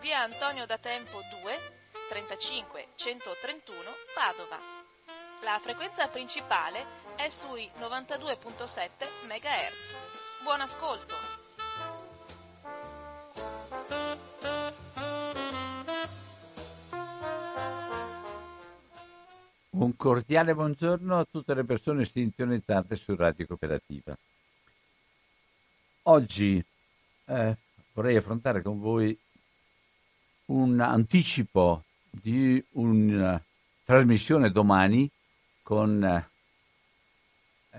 via Antonio da Tempo 2 35 131 Padova. La frequenza principale è sui 92.7 MHz. Buon ascolto! Un cordiale buongiorno a tutte le persone sintonizzate su Radio Cooperativa. Oggi vorrei affrontare con voi un anticipo di una trasmissione domani con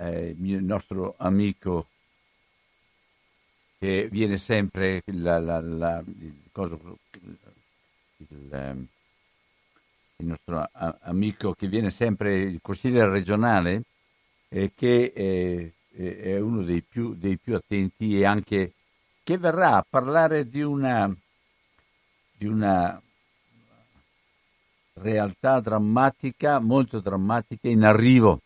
il nostro amico che viene sempre il nostro amico che viene sempre il consigliere regionale e che è uno dei più attenti e anche che verrà a parlare di una realtà drammatica, molto drammatica in arrivo,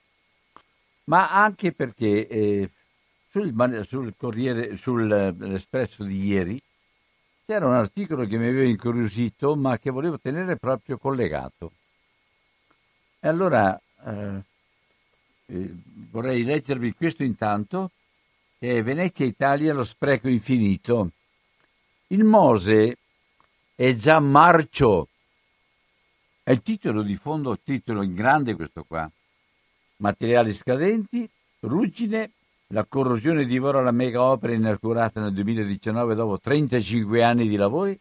ma anche perché sul Corriere, sull'Espresso di ieri c'era un articolo che mi aveva incuriosito ma che volevo tenere proprio collegato. E allora vorrei leggervi questo intanto, che è Venezia Italia, lo spreco infinito. Il Mose è già marcio. È il titolo di fondo, titolo in grande questo qua. Materiali scadenti, ruggine, la corrosione divora la mega opera inaugurata nel 2019 dopo 35 anni di lavori.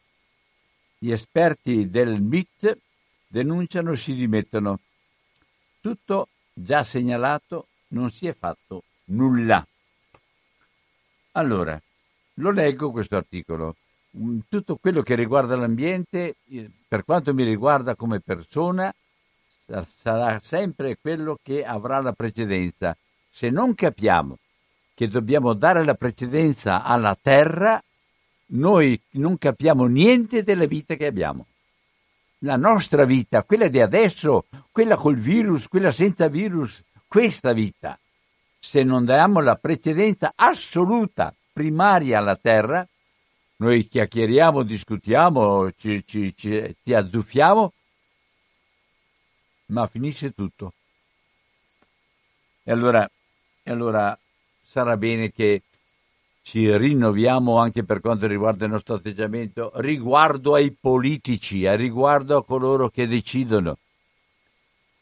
Gli esperti del MIT denunciano e si dimettono. Tutto già segnalato, non si è fatto nulla. Allora, lo leggo questo articolo. Tutto quello che riguarda l'ambiente, per quanto mi riguarda come persona, sarà sempre quello che avrà la precedenza. Se non capiamo che dobbiamo dare la precedenza alla terra, noi non capiamo niente della vita che abbiamo. La nostra vita, quella di adesso, quella col virus, quella senza virus, questa vita. Se non diamo la precedenza assoluta, primaria alla terra, noi chiacchieriamo, discutiamo, ci azzuffiamo, ma finisce tutto. E allora sarà bene che ci rinnoviamo anche per quanto riguarda il nostro atteggiamento riguardo ai politici, riguardo a coloro che decidono.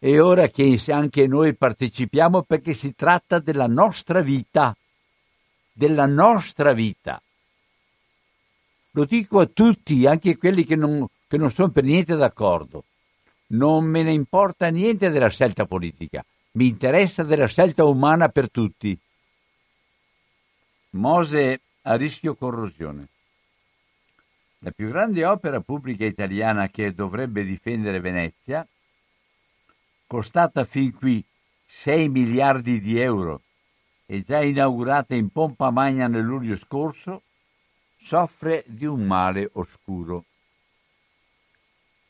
E ora che anche noi partecipiamo, perché si tratta della nostra vita, della nostra vita. Lo dico a tutti, anche quelli che non sono per niente d'accordo. Non me ne importa niente della scelta politica, mi interessa della scelta umana per tutti. Mose a rischio corrosione. La più grande opera pubblica italiana che dovrebbe difendere Venezia, costata fin qui 6 miliardi di euro e già inaugurata in pompa magna nel luglio scorso, soffre di un male oscuro.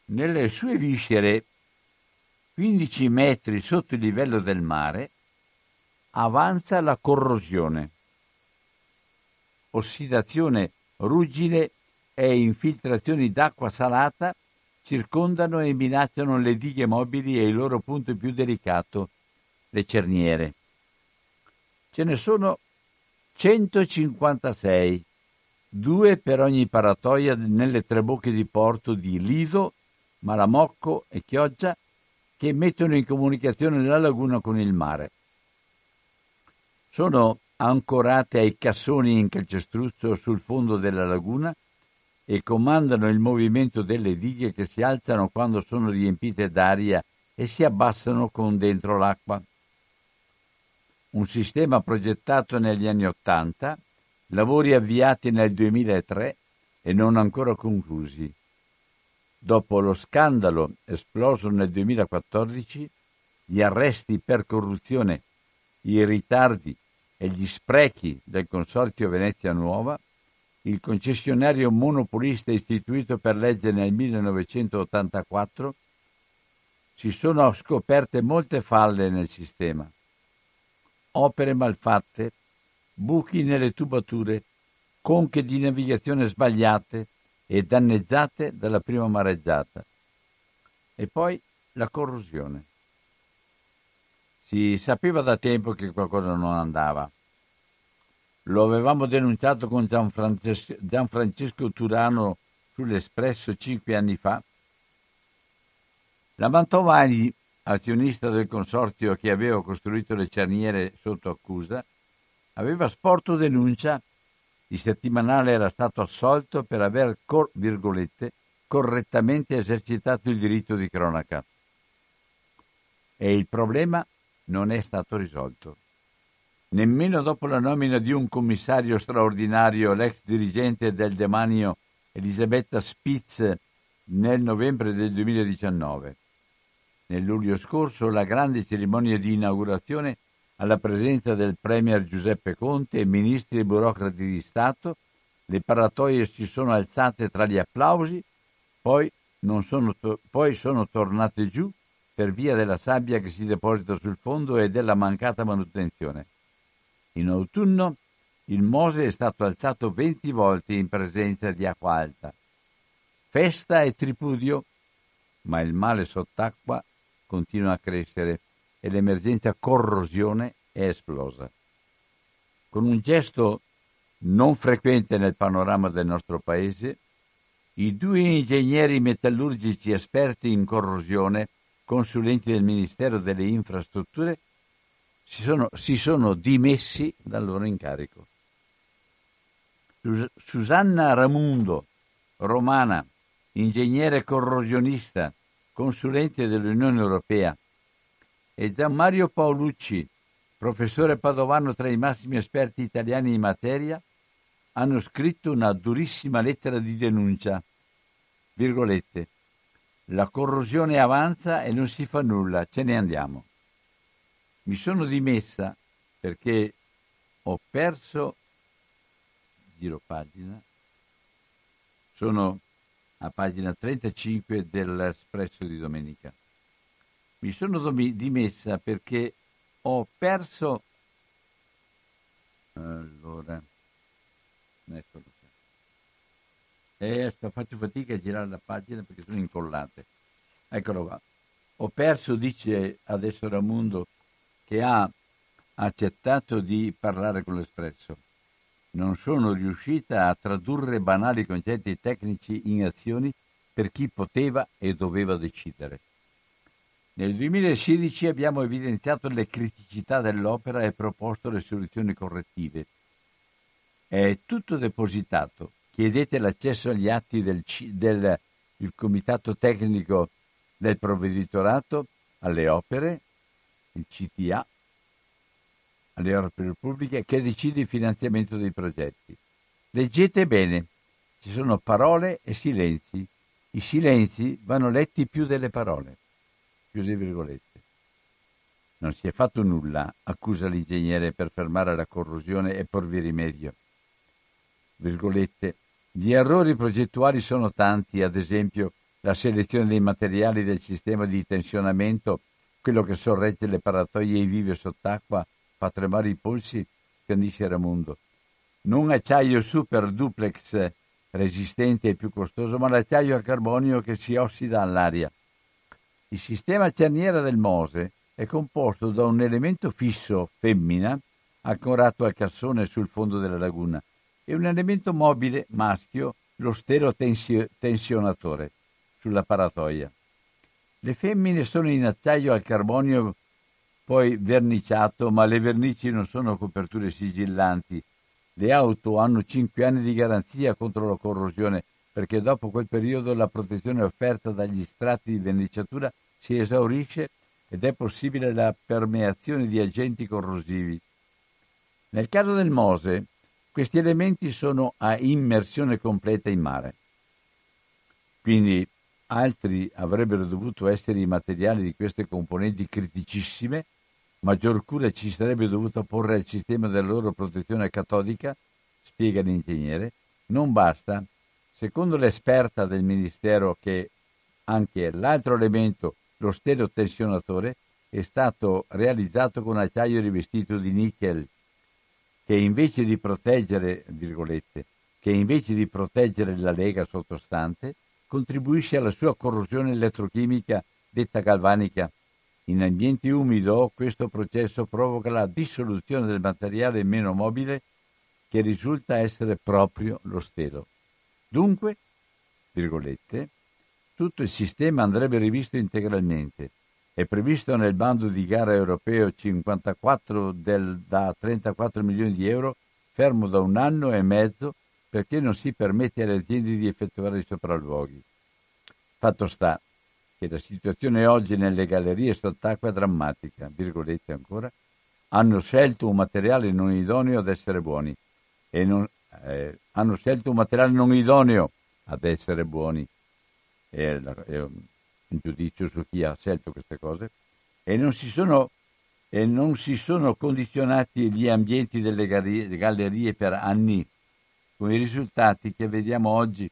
Nelle sue viscere, 15 metri sotto il livello del mare, avanza la corrosione, ossidazione, ruggine e infiltrazioni d'acqua salata circondano e minacciano le dighe mobili e il loro punto più delicato, le cerniere. Ce ne sono 156. 2 per ogni paratoia nelle tre bocche di porto di Lido, Malamocco e Chioggia, che mettono in comunicazione la laguna con il mare. Sono ancorate ai cassoni in calcestruzzo sul fondo della laguna e comandano il movimento delle dighe che si alzano quando sono riempite d'aria e si abbassano con dentro l'acqua. Un sistema progettato negli anni 80, lavori avviati nel 2003 e non ancora conclusi. Dopo lo scandalo esploso nel 2014, gli arresti per corruzione, i ritardi e gli sprechi del Consorzio Venezia Nuova, il concessionario monopolista istituito per legge nel 1984, si sono scoperte molte falle nel sistema. Opere malfatte, buchi nelle tubature, conche di navigazione sbagliate e danneggiate dalla prima mareggiata. E poi la corrosione. Si sapeva da tempo che qualcosa non andava. Lo avevamo denunciato con Gianfrancesco Turano sull'Espresso 5 anni fa. La Mantovani, azionista del consorzio che aveva costruito le cerniere sotto accusa, aveva sporto denuncia. Il settimanale era stato assolto per aver, correttamente esercitato il diritto di cronaca. E il problema non è stato risolto. Nemmeno dopo la nomina di un commissario straordinario, l'ex dirigente del demanio Elisabetta Spitz, nel novembre del 2019. Nel luglio scorso la grande cerimonia di inaugurazione alla presenza del premier Giuseppe Conte e ministri e burocrati di Stato, le paratoie si sono alzate tra gli applausi, poi sono tornate giù per via della sabbia che si deposita sul fondo e della mancata manutenzione. In autunno il Mose è stato alzato 20 volte in presenza di acqua alta. Festa e tripudio, ma il male sott'acqua continua a crescere e l'emergenza corrosione è esplosa. Con un gesto non frequente nel panorama del nostro paese, i 2 ingegneri metallurgici esperti in corrosione, consulenti del Ministero delle Infrastrutture, si sono dimessi dal loro incarico. Susanna Ramundo, romana, ingegnere corrosionista, consulente dell'Unione Europea, e Gianmario Paolucci, professore padovano tra i massimi esperti italiani in materia, hanno scritto una durissima lettera di denuncia. Virgolette. La corrosione avanza e non si fa nulla, ce ne andiamo. Mi sono dimessa perché ho perso, giro pagina, sono a pagina 35 dell'Espresso di domenica. Mi sono dimessa perché ho perso, allora, eccolo qua. Faccio fatica a girare la pagina perché sono incollate. Eccolo qua. Ho perso, dice adesso Ramundo, che ha accettato di parlare con l'Espresso. Non sono riuscita a tradurre banali concetti tecnici in azioni per chi poteva e doveva decidere. Nel 2016 abbiamo evidenziato le criticità dell'opera e proposto le soluzioni correttive. È tutto depositato. Chiedete l'accesso agli atti del Comitato Tecnico del Provveditorato, alle opere, il CTA, alle opere pubbliche, che decide il finanziamento dei progetti. Leggete bene, ci sono parole e silenzi. I silenzi vanno letti più delle parole. Chiuse virgolette. Non si è fatto nulla, accusa l'ingegnere, per fermare la corrosione e porvi rimedio. Virgolette. Gli errori progettuali sono tanti, ad esempio la selezione dei materiali del sistema di tensionamento, quello che sorregge le paratoie e vive sott'acqua, fa tremare i polsi, scandisce Ramundo. Non acciaio super duplex resistente e più costoso, ma l'acciaio a carbonio che si ossida all'aria. Il sistema cerniera del Mose è composto da un elemento fisso, femmina, ancorato al cassone sul fondo della laguna, e un elemento mobile maschio, lo stereotensionatore, sulla paratoia. Le femmine sono in acciaio al carbonio poi verniciato, ma le vernici non sono coperture sigillanti. Le auto hanno 5 anni di garanzia contro la corrosione, perché dopo quel periodo la protezione offerta dagli strati di verniciatura si esaurisce ed è possibile la permeazione di agenti corrosivi. Nel caso del Mose, questi elementi sono a immersione completa in mare. Quindi altri avrebbero dovuto essere i materiali di queste componenti criticissime, maggior cura ci sarebbe dovuta porre al sistema della loro protezione catodica, spiega l'ingegnere. Non basta. Secondo l'esperta del Ministero, che anche l'altro elemento, lo stereotensionatore, è stato realizzato con acciaio rivestito di nickel, che invece di proteggere la lega sottostante, contribuisce alla sua corrosione elettrochimica, detta galvanica. In ambiente umido questo processo provoca la dissoluzione del materiale meno mobile, che risulta essere proprio lo stelo. Dunque, tutto il sistema andrebbe rivisto integralmente. È previsto nel bando di gara europeo 54 da 34 milioni di euro, fermo da 1 anno e mezzo, perché non si permette alle aziende di effettuare i sopralluoghi. Fatto sta che la situazione oggi nelle gallerie sott'acqua è drammatica, ancora, hanno scelto un materiale non idoneo ad essere buoni, un giudizio su chi ha scelto queste cose, e non si sono condizionati gli ambienti delle gallerie per anni, con i risultati che vediamo oggi.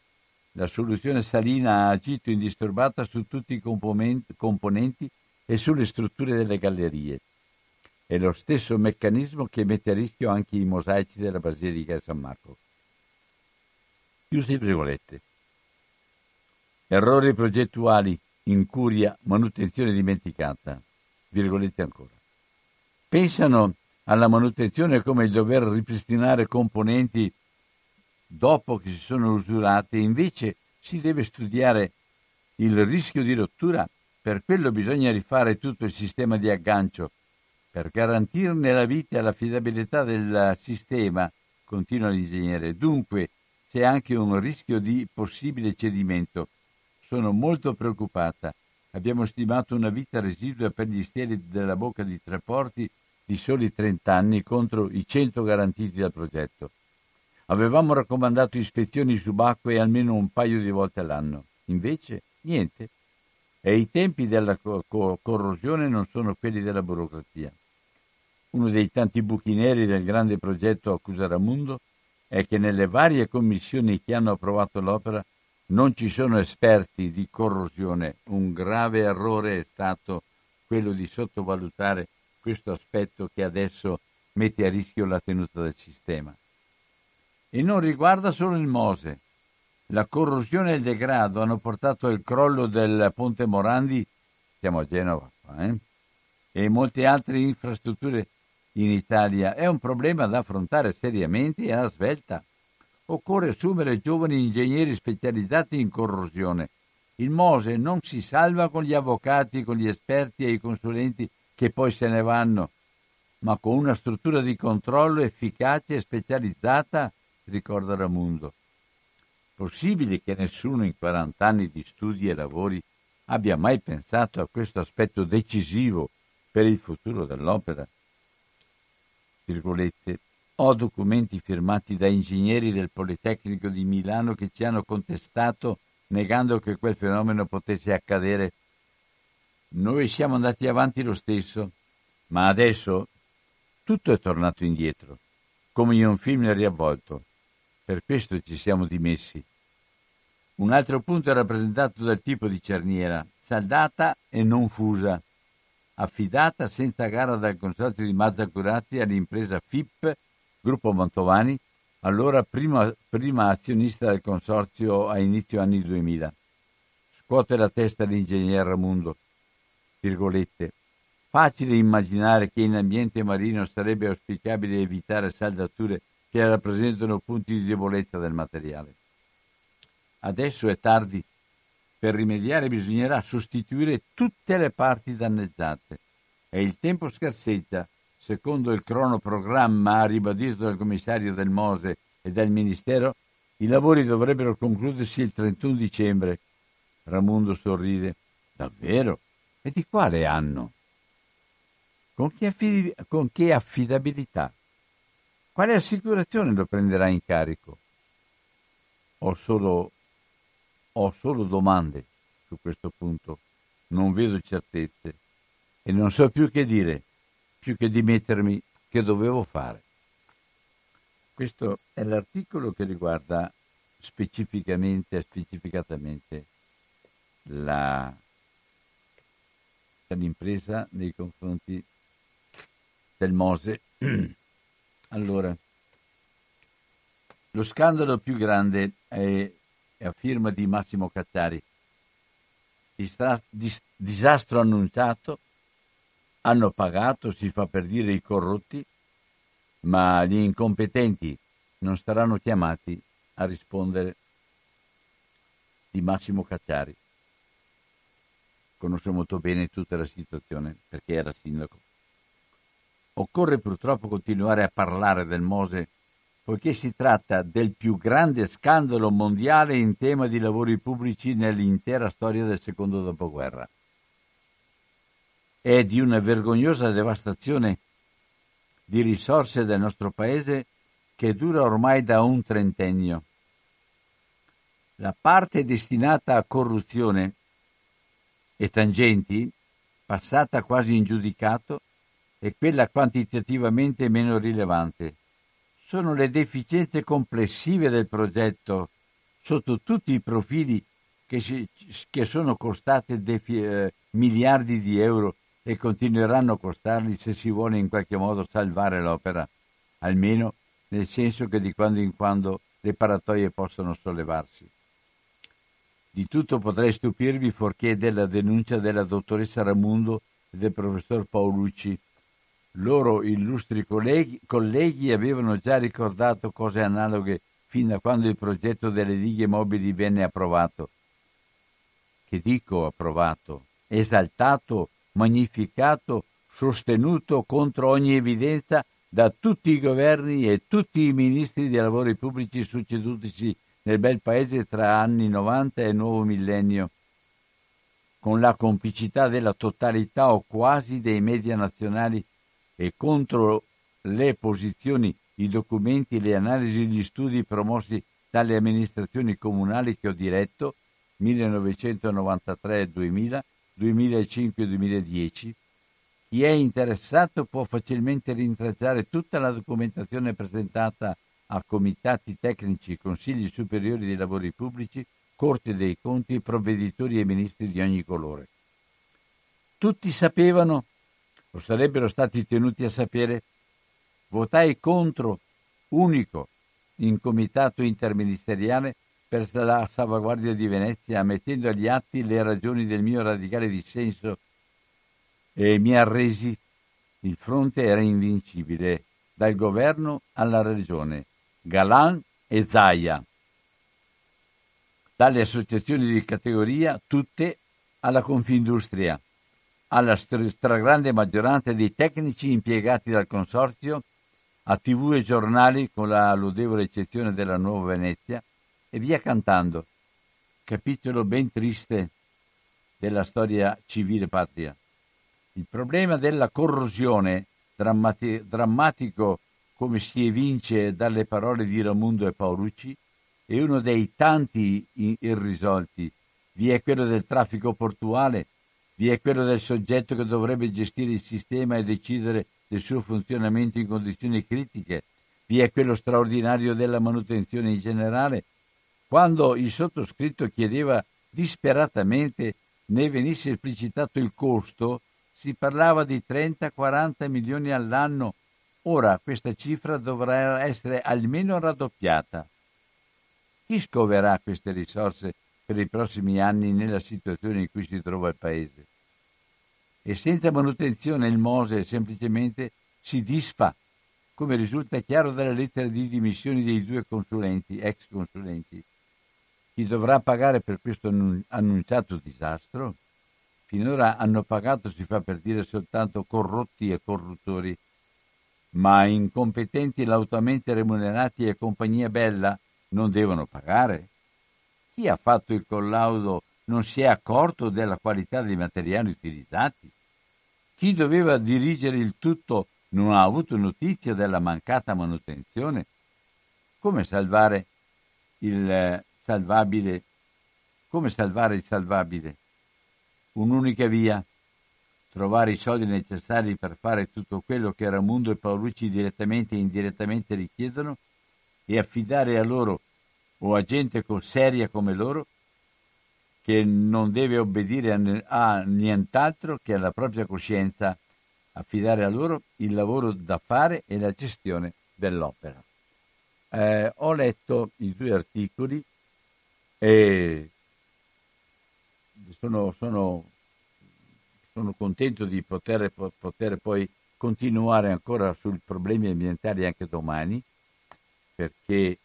La soluzione salina ha agito indisturbata su tutti i componenti e sulle strutture delle gallerie. È lo stesso meccanismo che mette a rischio anche i mosaici della Basilica di San Marco. Chiuse virgolette. Errori progettuali, incuria, manutenzione dimenticata, ancora. Pensano alla manutenzione come il dover ripristinare componenti dopo che si sono usurate, invece si deve studiare il rischio di rottura. Per quello bisogna rifare tutto il sistema di aggancio, per garantirne la vita e l'affidabilità del sistema, continua l'ingegnere. Dunque c'è anche un rischio di possibile cedimento. Sono molto preoccupata. Abbiamo stimato una vita residua per gli steli della Bocca di Treporti di soli 30 anni contro i 100 garantiti dal progetto. Avevamo raccomandato ispezioni subacquee almeno un paio di volte all'anno. Invece, niente. E i tempi della corrosione non sono quelli della burocrazia. Uno dei tanti buchi neri del grande progetto, accusa Ramundo, è che nelle varie commissioni che hanno approvato l'opera non ci sono esperti di corrosione. Un grave errore è stato quello di sottovalutare questo aspetto che adesso mette a rischio la tenuta del sistema. E non riguarda solo il Mose. La corrosione e il degrado hanno portato al crollo del Ponte Morandi, siamo a Genova, e molte altre infrastrutture in Italia. È un problema da affrontare seriamente e alla svelta. Occorre assumere giovani ingegneri specializzati in corrosione. Il Mose non si salva con gli avvocati, con gli esperti e i consulenti che poi se ne vanno, ma con una struttura di controllo efficace e specializzata, ricorda Ramundo. Possibile che nessuno in 40 anni di studi e lavori abbia mai pensato a questo aspetto decisivo per il futuro dell'opera. Ho documenti firmati da ingegneri del Politecnico di Milano che ci hanno contestato, negando che quel fenomeno potesse accadere. Noi siamo andati avanti lo stesso, ma adesso tutto è tornato indietro, come in un film riavvolto. Per questo ci siamo dimessi. Un altro punto è rappresentato dal tipo di cerniera, saldata e non fusa, affidata senza gara dal consorzio di Mazzacurati all'impresa FIP Gruppo Mantovani, allora prima azionista del consorzio a inizio anni 2000. Scuote la testa l'ingegner Ramundo. Facile immaginare che in ambiente marino sarebbe auspicabile evitare saldature che rappresentano punti di debolezza del materiale. Adesso è tardi. Per rimediare bisognerà sostituire tutte le parti danneggiate e il tempo scarseggia, secondo il cronoprogramma ribadito dal commissario del Mose e dal Ministero. I lavori dovrebbero concludersi il 31 dicembre. Ramundo sorride. Davvero? E di quale anno? Con che affidabilità? Quale assicurazione lo prenderà in carico? Ho solo domande su questo punto. Non vedo certezze e non so più che dire, più che dimettermi, che dovevo fare. Questo è l'articolo che riguarda specificatamente l'impresa nei confronti del Mose. Allora, lo scandalo più grande è a firma di Massimo Cacciari. Disastro annunciato, hanno pagato, si fa per dire, i corrotti, ma gli incompetenti non saranno chiamati a rispondere. Di Massimo Cacciari conosce molto bene tutta la situazione perché era sindaco. Occorre purtroppo continuare a parlare del Mose, poiché si tratta del più grande scandalo mondiale in tema di lavori pubblici nell'intera storia del secondo dopoguerra. È di una vergognosa devastazione di risorse del nostro paese che dura ormai da un trentennio. La parte destinata a corruzione e tangenti, passata quasi in giudicato, e quella quantitativamente meno rilevante. Sono le deficienze complessive del progetto sotto tutti i profili che sono costate miliardi di euro e continueranno a costarli se si vuole in qualche modo salvare l'opera, almeno nel senso che di quando in quando le paratoie possono sollevarsi. Di tutto potrei stupirvi fuorché della denuncia della dottoressa Ramundo e del professor Paolucci. Loro illustri colleghi avevano già ricordato cose analoghe fin da quando il progetto delle dighe mobili venne approvato. Che dico approvato? Esaltato, magnificato, sostenuto contro ogni evidenza da tutti i governi e tutti i ministri dei lavori pubblici succedutisi nel bel paese tra anni 90 e nuovo millennio, con la complicità della totalità o quasi dei media nazionali, e contro le posizioni, i documenti, le analisi, gli studi promossi dalle amministrazioni comunali che ho diretto 1993-2000, 2005-2010. Chi è interessato può facilmente rintracciare tutta la documentazione presentata a comitati tecnici, consigli superiori dei lavori pubblici, corte dei conti, provveditori e ministri di ogni colore. Tutti sapevano, o sarebbero stati tenuti a sapere. Votai contro, unico, in comitato interministeriale per la salvaguardia di Venezia, mettendo agli atti le ragioni del mio radicale dissenso, e mi arresi. Il fronte era invincibile, dal governo alla regione, Galan e Zaia, dalle associazioni di categoria tutte alla Confindustria, alla stragrande maggioranza dei tecnici impiegati dal consorzio, a TV e giornali, con la lodevole eccezione della Nuova Venezia, e via cantando. Capitolo ben triste della storia civile patria. Il problema della corrosione, drammatico come si evince dalle parole di Ramundo e Paolucci, è uno dei tanti irrisolti. Vi è quello del traffico portuale, vi è quello del soggetto che dovrebbe gestire il sistema e decidere del suo funzionamento in condizioni critiche, vi è quello straordinario della manutenzione in generale. Quando il sottoscritto chiedeva disperatamente ne venisse esplicitato il costo, si parlava di 30-40 milioni all'anno. Ora questa cifra dovrà essere almeno raddoppiata. Chi scoverà queste risorse per i prossimi anni nella situazione in cui si trova il paese? E senza manutenzione il Mose semplicemente si disfa come risulta chiaro dalla lettera di dimissioni dei due consulenti, ex consulenti. Chi dovrà pagare per questo annunciato disastro? Finora hanno pagato, si fa per dire, soltanto corrotti e corruttori, ma incompetenti lautamente remunerati e compagnia bella non devono pagare? Chi ha fatto il collaudo non si è accorto della qualità dei materiali utilizzati? Chi doveva dirigere il tutto non ha avuto notizia della mancata manutenzione? Come salvare il salvabile? Come salvare il salvabile? Un'unica via: trovare i soldi necessari per fare tutto quello che Ramundo e Paolucci direttamente e indirettamente richiedono e affidare a loro o a gente seria come loro, che non deve obbedire a nient'altro che alla propria coscienza, affidare a loro il lavoro da fare e la gestione dell'opera. Ho letto i due articoli e sono contento di poter poi continuare ancora sui problemi ambientali anche domani, perché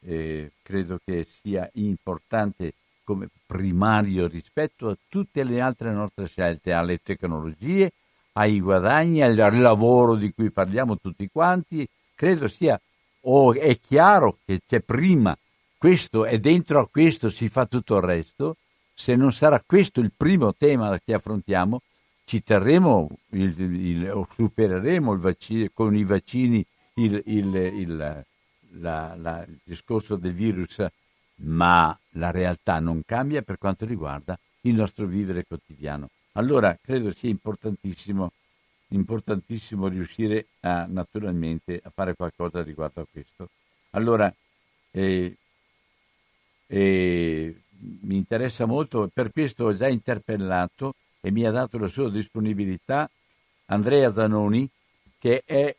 credo che sia importante come primario rispetto a tutte le altre nostre scelte, alle tecnologie, ai guadagni, al lavoro di cui parliamo tutti quanti. Credo sia, è chiaro che c'è prima questo e dentro a questo si fa tutto il resto. Se non sarà questo il primo tema che affrontiamo, ci terremo, supereremo il vaccino, con i vaccini il discorso del virus, ma la realtà non cambia per quanto riguarda il nostro vivere quotidiano. Allora credo sia importantissimo riuscire naturalmente a fare qualcosa riguardo a questo. Allora, mi interessa molto, per questo ho già interpellato e mi ha dato la sua disponibilità Andrea Zanoni, che è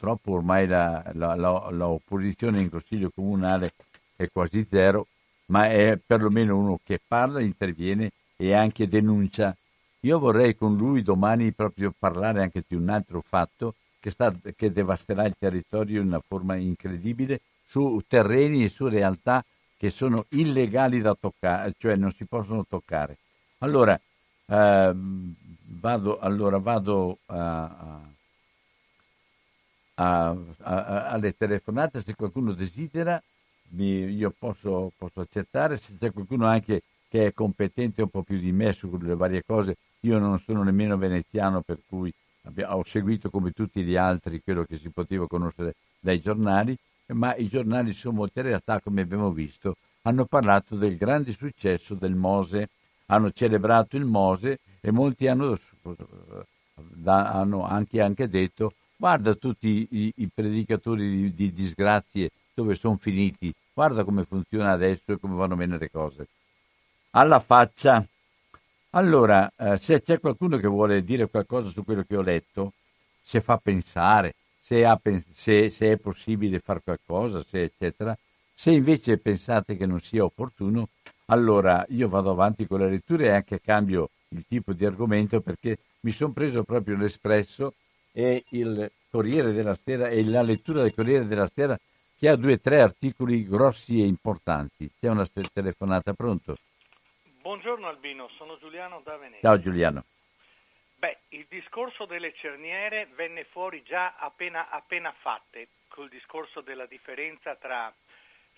troppo ormai la opposizione in Consiglio Comunale è quasi zero, ma è perlomeno uno che parla, interviene e anche denuncia. Io vorrei con lui domani proprio parlare anche di un altro fatto che devasterà il territorio in una forma incredibile, su terreni e su realtà che sono illegali da toccare, cioè non si possono toccare. Allora, vado alle telefonate. Se qualcuno desidera, io posso accettare. Se c'è qualcuno anche che è competente un po' più di me sulle varie cose, io non sono nemmeno veneziano, per cui ho seguito come tutti gli altri quello che si poteva conoscere dai giornali, ma i giornali su molte realtà, come abbiamo visto, hanno parlato del grande successo del Mose, hanno celebrato il Mose e molti hanno anche detto: guarda tutti i predicatori di disgrazie dove sono finiti, guarda come funziona adesso e come vanno bene le cose. Alla faccia! Allora, se c'è qualcuno che vuole dire qualcosa su quello che ho letto, se fa pensare, se è possibile fare qualcosa, se eccetera. Se invece pensate che non sia opportuno, allora io vado avanti con la lettura e anche cambio il tipo di argomento, perché mi sono preso proprio l'Espresso e il Corriere della Sera e la lettura del Corriere della Sera, che ha 2 o 3 articoli grossi e importanti. C'è una telefonata, pronto? Buongiorno Albino, sono Giuliano da Venezia. Ciao Giuliano. Beh, il discorso delle cerniere venne fuori già appena fatte, col discorso della differenza tra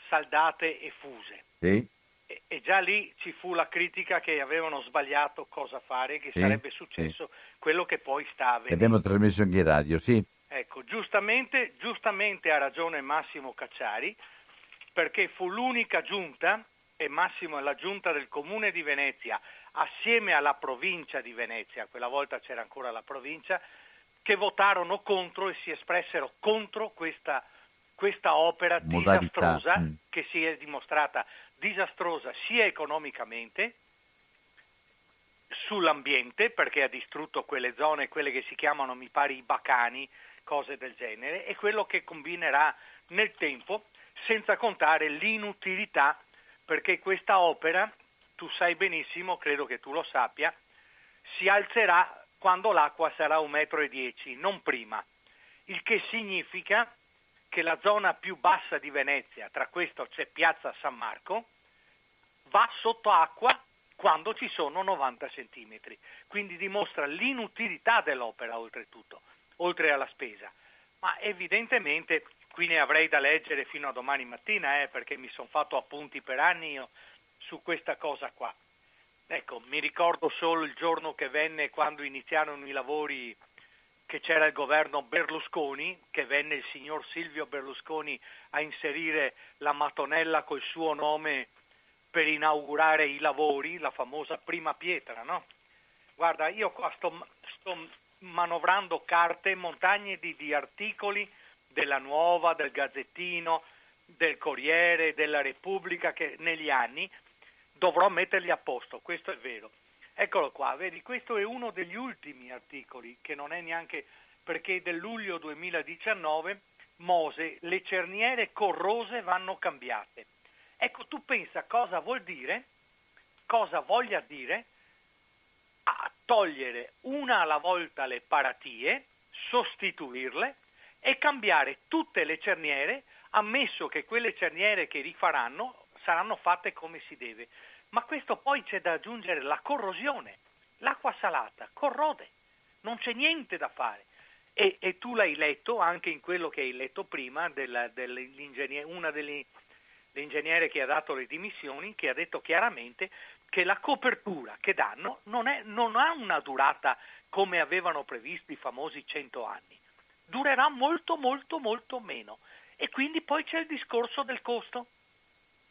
saldate e fuse. Sì. E già lì ci fu la critica che avevano sbagliato cosa fare, che sì, sarebbe successo sì, quello che poi sta avvenendo. Abbiamo trasmesso anche in radio, sì. Ecco, giustamente ha ragione Massimo Cacciari, perché fu l'unica giunta, e Massimo è la giunta del Comune di Venezia, assieme alla provincia di Venezia, quella volta c'era ancora la provincia, che votarono contro e si espressero contro questa opera disastrosa, che si è dimostrata disastrosa sia economicamente sull'ambiente, perché ha distrutto quelle zone, quelle che si chiamano, mi pare, i bacani, cose del genere, e quello che combinerà nel tempo, senza contare l'inutilità, perché questa opera, tu sai benissimo, credo che tu lo sappia, si alzerà quando l'acqua sarà 1,10 metri, non prima. Il che significa che la zona più bassa di Venezia, tra questo c'è Piazza San Marco, va sotto acqua quando ci sono 90 centimetri. Quindi dimostra l'inutilità dell'opera, oltretutto, oltre alla spesa. Ma evidentemente, qui ne avrei da leggere fino a domani mattina, perché mi sono fatto appunti per anni io su questa cosa qua. Ecco, mi ricordo solo il giorno che venne, quando iniziarono i lavori, che c'era il governo Berlusconi, che venne il signor Silvio Berlusconi a inserire la mattonella col suo nome per inaugurare i lavori, la famosa prima pietra, no? Guarda, io qua sto manovrando carte, montagne di articoli della Nuova, del Gazzettino, del Corriere, della Repubblica, che negli anni dovrò metterli a posto, questo è vero. Eccolo qua, vedi, questo è uno degli ultimi articoli, che non è neanche, perché del luglio 2019, Mose, le cerniere corrose vanno cambiate. Ecco, tu pensa cosa vuol dire, cosa voglia dire a togliere una alla volta le paratie, sostituirle e cambiare tutte le cerniere, ammesso che quelle cerniere che rifaranno saranno fatte come si deve. Ma questo poi c'è da aggiungere la corrosione, l'acqua salata corrode, non c'è niente da fare. E tu l'hai letto anche in quello che hai letto prima, una delle ingegnere che ha dato le dimissioni, che ha detto chiaramente che la copertura che danno non ha una durata come avevano previsto i famosi 100 anni, durerà molto molto molto meno. E quindi poi c'è il discorso del costo.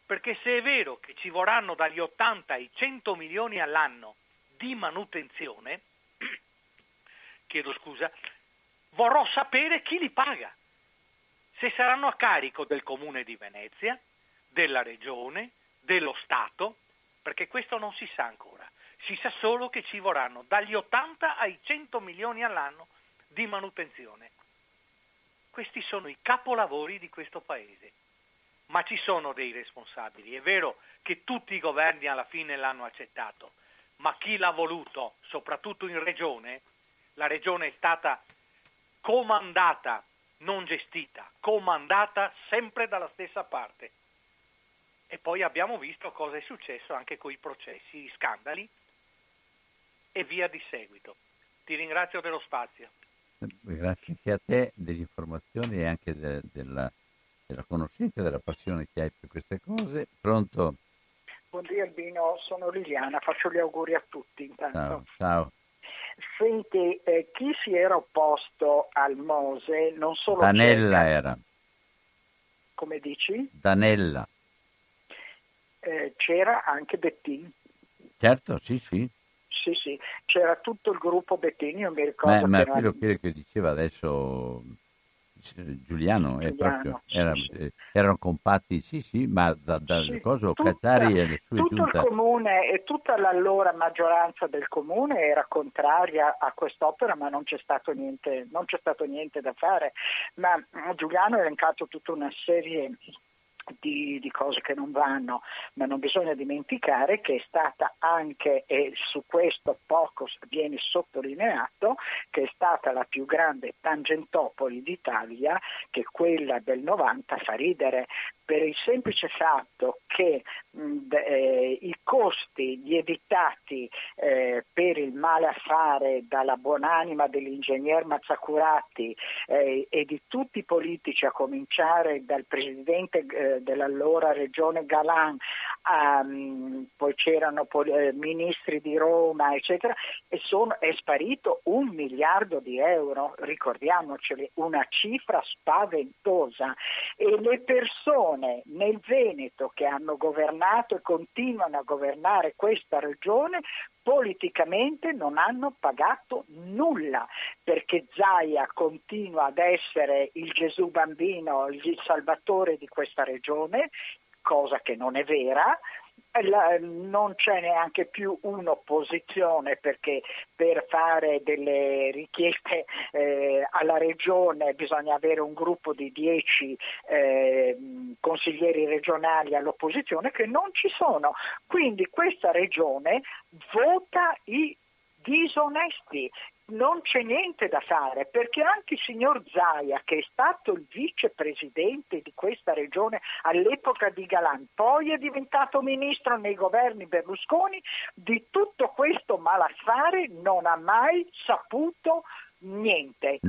Perché se è vero che ci vorranno dagli 80 ai 100 milioni all'anno di manutenzione, chiedo scusa, vorrò sapere chi li paga. Se saranno a carico del Comune di Venezia, della Regione, dello Stato, perché questo non si sa ancora. Si sa solo che ci vorranno dagli 80 ai 100 milioni all'anno di manutenzione. Questi sono i capolavori di questo Paese. Ma ci sono dei responsabili, è vero che tutti i governi alla fine l'hanno accettato, ma chi l'ha voluto, soprattutto in regione, la regione è stata comandata, non gestita, comandata sempre dalla stessa parte. E poi abbiamo visto cosa è successo anche con i processi, i scandali e via di seguito. Ti ringrazio dello spazio. Grazie anche a te delle informazioni e anche della conoscenza, della passione che hai per queste cose. Pronto? Buongiorno Albino, sono Liliana, faccio gli auguri a tutti intanto. Ciao. Senti, chi si era opposto al Mose, non solo Danella cerca... era. Come dici? Danella. C'era anche Bettini. Certo, sì. Sì, c'era tutto il gruppo Bettini, non mi ricordo. Ma quello che diceva adesso... Giuliano, è proprio, sì, erano compatti, sì, ma da cosa Cacciari e le sue tutto giunta... il comune e tutta l'allora maggioranza del comune era contraria a quest'opera, ma non c'è stato niente da fare. Ma Giuliano ha elencato tutta una serie di cose che non vanno, ma non bisogna dimenticare che è stata anche, e su questo poco viene sottolineato, che è stata la più grande tangentopoli d'Italia, che quella del 90 fa ridere, per il semplice fatto che i costi lievitati per il malaffare dalla buonanima dell'ingegner Mazzacurati e di tutti i politici, a cominciare dal presidente dell'allora regione Galan, poi c'erano ministri di Roma, eccetera, è sparito 1 miliardo di euro, ricordiamoceli, una cifra spaventosa. E le persone nel Veneto che hanno governato e continuano a governare questa regione politicamente non hanno pagato nulla, perché Zaia continua ad essere il Gesù bambino, il salvatore di questa regione, cosa che non è vera. Non c'è neanche più un'opposizione, perché per fare delle richieste alla regione bisogna avere un gruppo di 10 consiglieri regionali all'opposizione, che non ci sono. Quindi questa regione vota i disonesti, non c'è niente da fare, perché anche il signor Zaia, che è stato il vicepresidente di questa regione all'epoca di Galan, poi è diventato ministro nei governi Berlusconi, di tutto questo malaffare non ha mai saputo niente.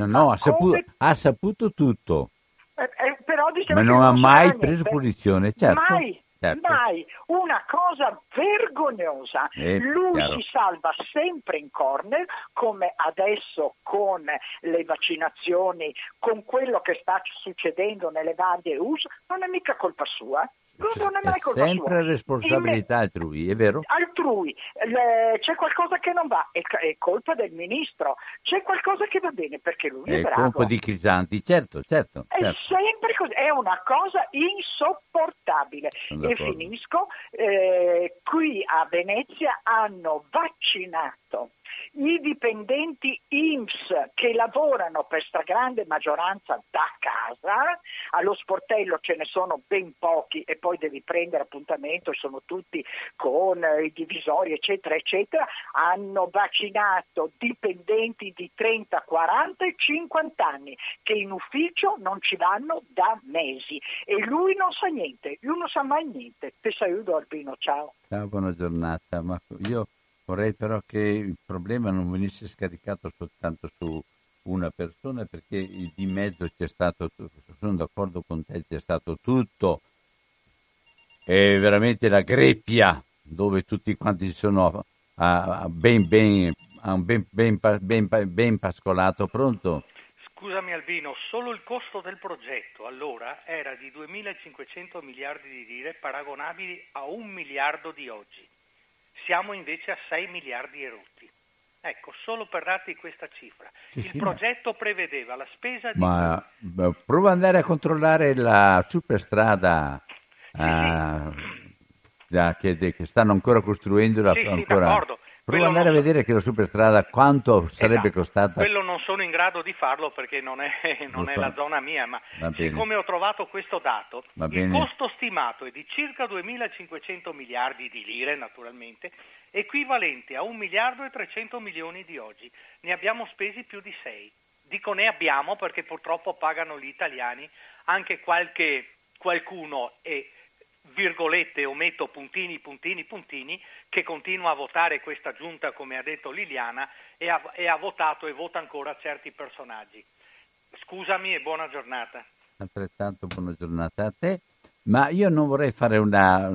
Ha saputo tutto. Però ma non ha mai preso posizione, certo. Mai, una cosa vergognosa. Lui chiaro. Si salva sempre in corner, come adesso con le vaccinazioni, con quello che sta succedendo nelle varie US, non è mica colpa sua. Non è mai colpa sempre sua. Responsabilità altrui, è vero? Altrui, c'è qualcosa che non va, è colpa del ministro, c'è qualcosa che va bene perché lui è bravo. È colpa di Crisanti, certo. È sempre così, è una cosa insopportabile. E finisco, qui a Venezia hanno vaccinato i dipendenti INPS che lavorano per stragrande maggioranza da casa, allo sportello ce ne sono ben pochi e poi devi prendere appuntamento, sono tutti con i divisori eccetera, hanno vaccinato dipendenti di 30, 40 e 50 anni che in ufficio non ci vanno da mesi e lui non sa niente, lui non sa mai niente. Ti saluto Albino, ciao, buona giornata. Ma io vorrei però che il problema non venisse scaricato soltanto su una persona, perché di mezzo c'è stato, sono d'accordo con te, c'è stato tutto, è veramente la greppia dove tutti quanti si sono ben pascolato. Pronto? Scusami Albino, solo il costo del progetto allora era di 2.500 miliardi di lire, paragonabili a 1 miliardo di oggi. Siamo invece a 6 miliardi e rotti. Ecco, solo per darti questa cifra. Il progetto prevedeva la spesa di... Ma prova ad andare a controllare la superstrada che stanno ancora costruendo. D'accordo. Prova ad andare a vedere che la superstrada quanto sarebbe costata. Quello non sono in grado di farlo perché non è la zona mia, ma siccome ho trovato questo dato, il costo stimato è di circa 2.500 miliardi di lire, naturalmente, equivalente a 1 miliardo e 300 milioni di oggi. Ne abbiamo spesi più di 6. Dico ne abbiamo perché purtroppo pagano gli italiani, anche qualcuno e virgolette, ometto puntini, che continua a votare questa giunta, come ha detto Liliana, e ha votato e vota ancora certi personaggi. Scusami e buona giornata. Altrettanto buona giornata a te, ma io non vorrei fare una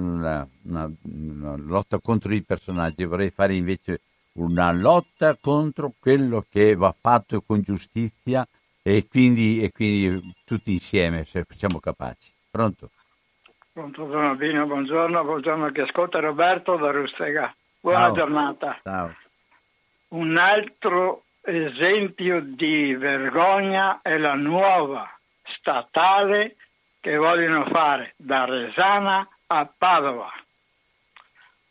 lotta contro i personaggi, vorrei fare invece una lotta contro quello che va fatto con giustizia e quindi tutti insieme, se siamo capaci. Pronto? Buongiorno a chi ascolta, Roberto da Rustega. Buona giornata. Ciao. Un altro esempio di vergogna è la nuova statale che vogliono fare da Resana a Padova.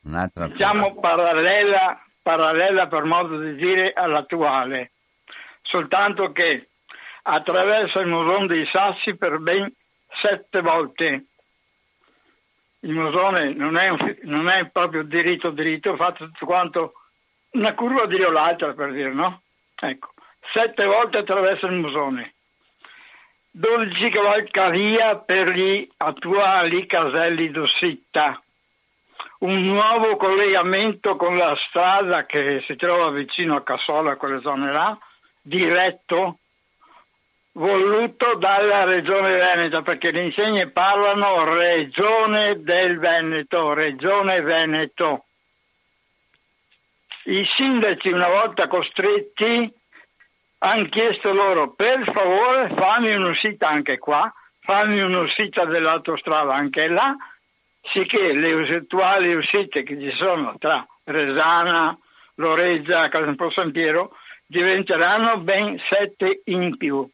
Un'altra, diciamo, parallela per modo di dire all'attuale, soltanto che attraversa il Musone dei Sassi per ben 7 volte. Il musone non è proprio diritto, fa tutto quanto una curva di o l'altra, per dire, no? Ecco, 7 volte attraverso il musone, 12 cavalcavia per gli attuali caselli d'Ossita, un nuovo collegamento con la strada che si trova vicino a Cassola, a quelle zone là, diretto, voluto dalla Regione Veneta, perché le insegne parlano Regione del Veneto, Regione Veneto. I sindaci, una volta costretti, hanno chiesto loro: per favore fammi un'uscita anche qua, fammi un'uscita dell'autostrada anche là, sicché le usuali uscite che ci sono tra Resana, Loreggia e Casampo San Piero diventeranno ben 7 in più.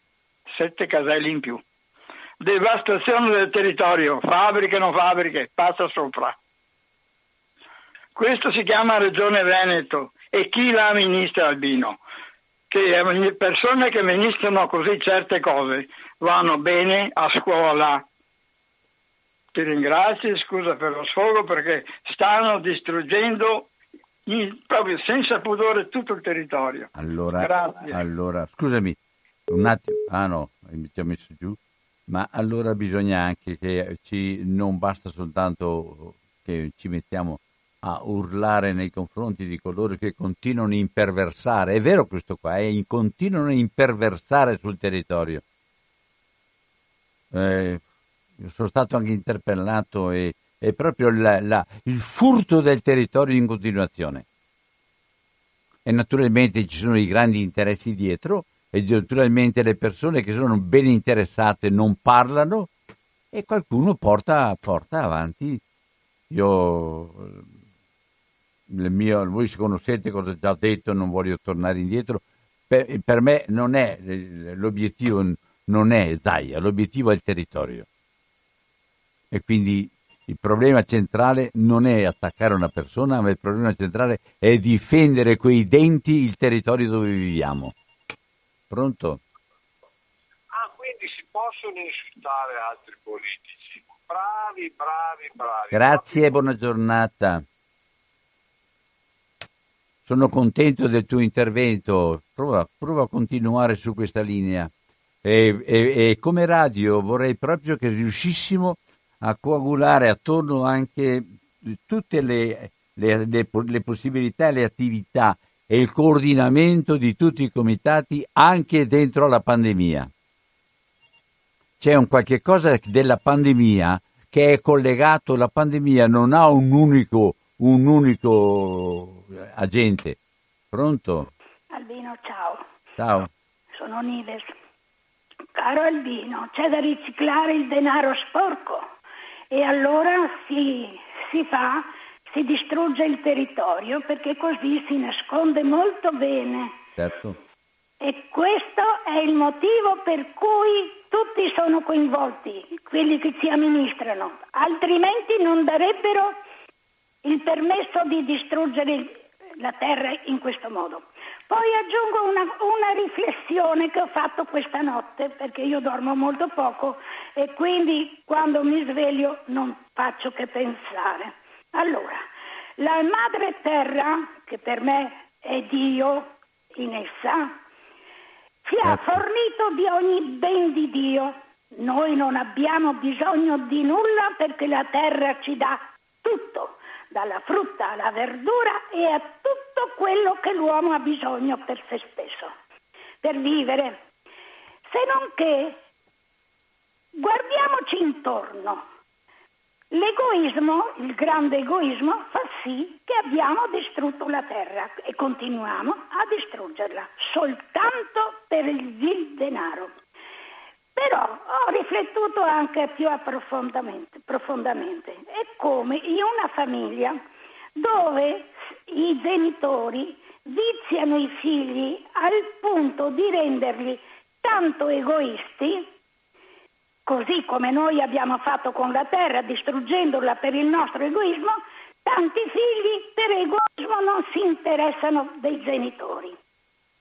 7 caselli in più. Devastazione del territorio, fabbriche non fabbriche, passa sopra. Questo si chiama Regione Veneto e chi la amministra, Albino? Che le persone che amministrano così certe cose vanno bene a scuola. Ti ringrazio, scusa per lo sfogo, perché stanno distruggendo proprio senza pudore tutto il territorio. Allora scusami un attimo, ti ho messo giù, ma allora bisogna anche che non basta soltanto che ci mettiamo a urlare nei confronti di coloro che continuano a imperversare, è vero questo qua, continuano a imperversare sul territorio. Sono stato anche interpellato e è proprio il furto del territorio in continuazione, e naturalmente ci sono i grandi interessi dietro e naturalmente le persone che sono ben interessate non parlano e qualcuno porta avanti. Voi conoscete cosa ho già detto, non voglio tornare indietro. Per me non è l'obiettivo, non è Zaia, l'obiettivo è il territorio, e quindi il problema centrale non è attaccare una persona, ma il problema centrale è difendere coi denti il territorio dove viviamo. Pronto? Quindi si possono insultare altri politici. Bravi. Grazie, buona giornata. Sono contento del tuo intervento. Prova a continuare su questa linea. E come radio vorrei proprio che riuscissimo a coagulare attorno anche tutte le possibilità, le attività e il coordinamento di tutti i comitati anche dentro la pandemia. C'è un qualche cosa della pandemia che è collegato, la pandemia non ha un unico agente. Pronto? Albino, ciao. Ciao. Sono Nives. Caro Albino, c'è da riciclare il denaro sporco. E allora si distrugge il territorio, perché così si nasconde molto bene. Certo. E questo è il motivo per cui tutti sono coinvolti, quelli che ci amministrano, altrimenti non darebbero il permesso di distruggere la terra in questo modo. Poi aggiungo una riflessione che ho fatto questa notte, perché io dormo molto poco e quindi quando mi sveglio non faccio che pensare. Allora, la madre terra, che per me è Dio in essa, ci ha fornito di ogni ben di Dio. Noi non abbiamo bisogno di nulla perché la terra ci dà tutto, dalla frutta alla verdura e a tutto quello che l'uomo ha bisogno per se stesso, per vivere. Se non che guardiamoci intorno. L'egoismo, il grande egoismo, fa sì che abbiamo distrutto la terra e continuiamo a distruggerla soltanto per il vil denaro. Però ho riflettuto anche più profondamente, è come in una famiglia dove i genitori viziano i figli al punto di renderli tanto egoisti, così come noi abbiamo fatto con la terra, distruggendola per il nostro egoismo, tanti figli per egoismo non si interessano dei genitori.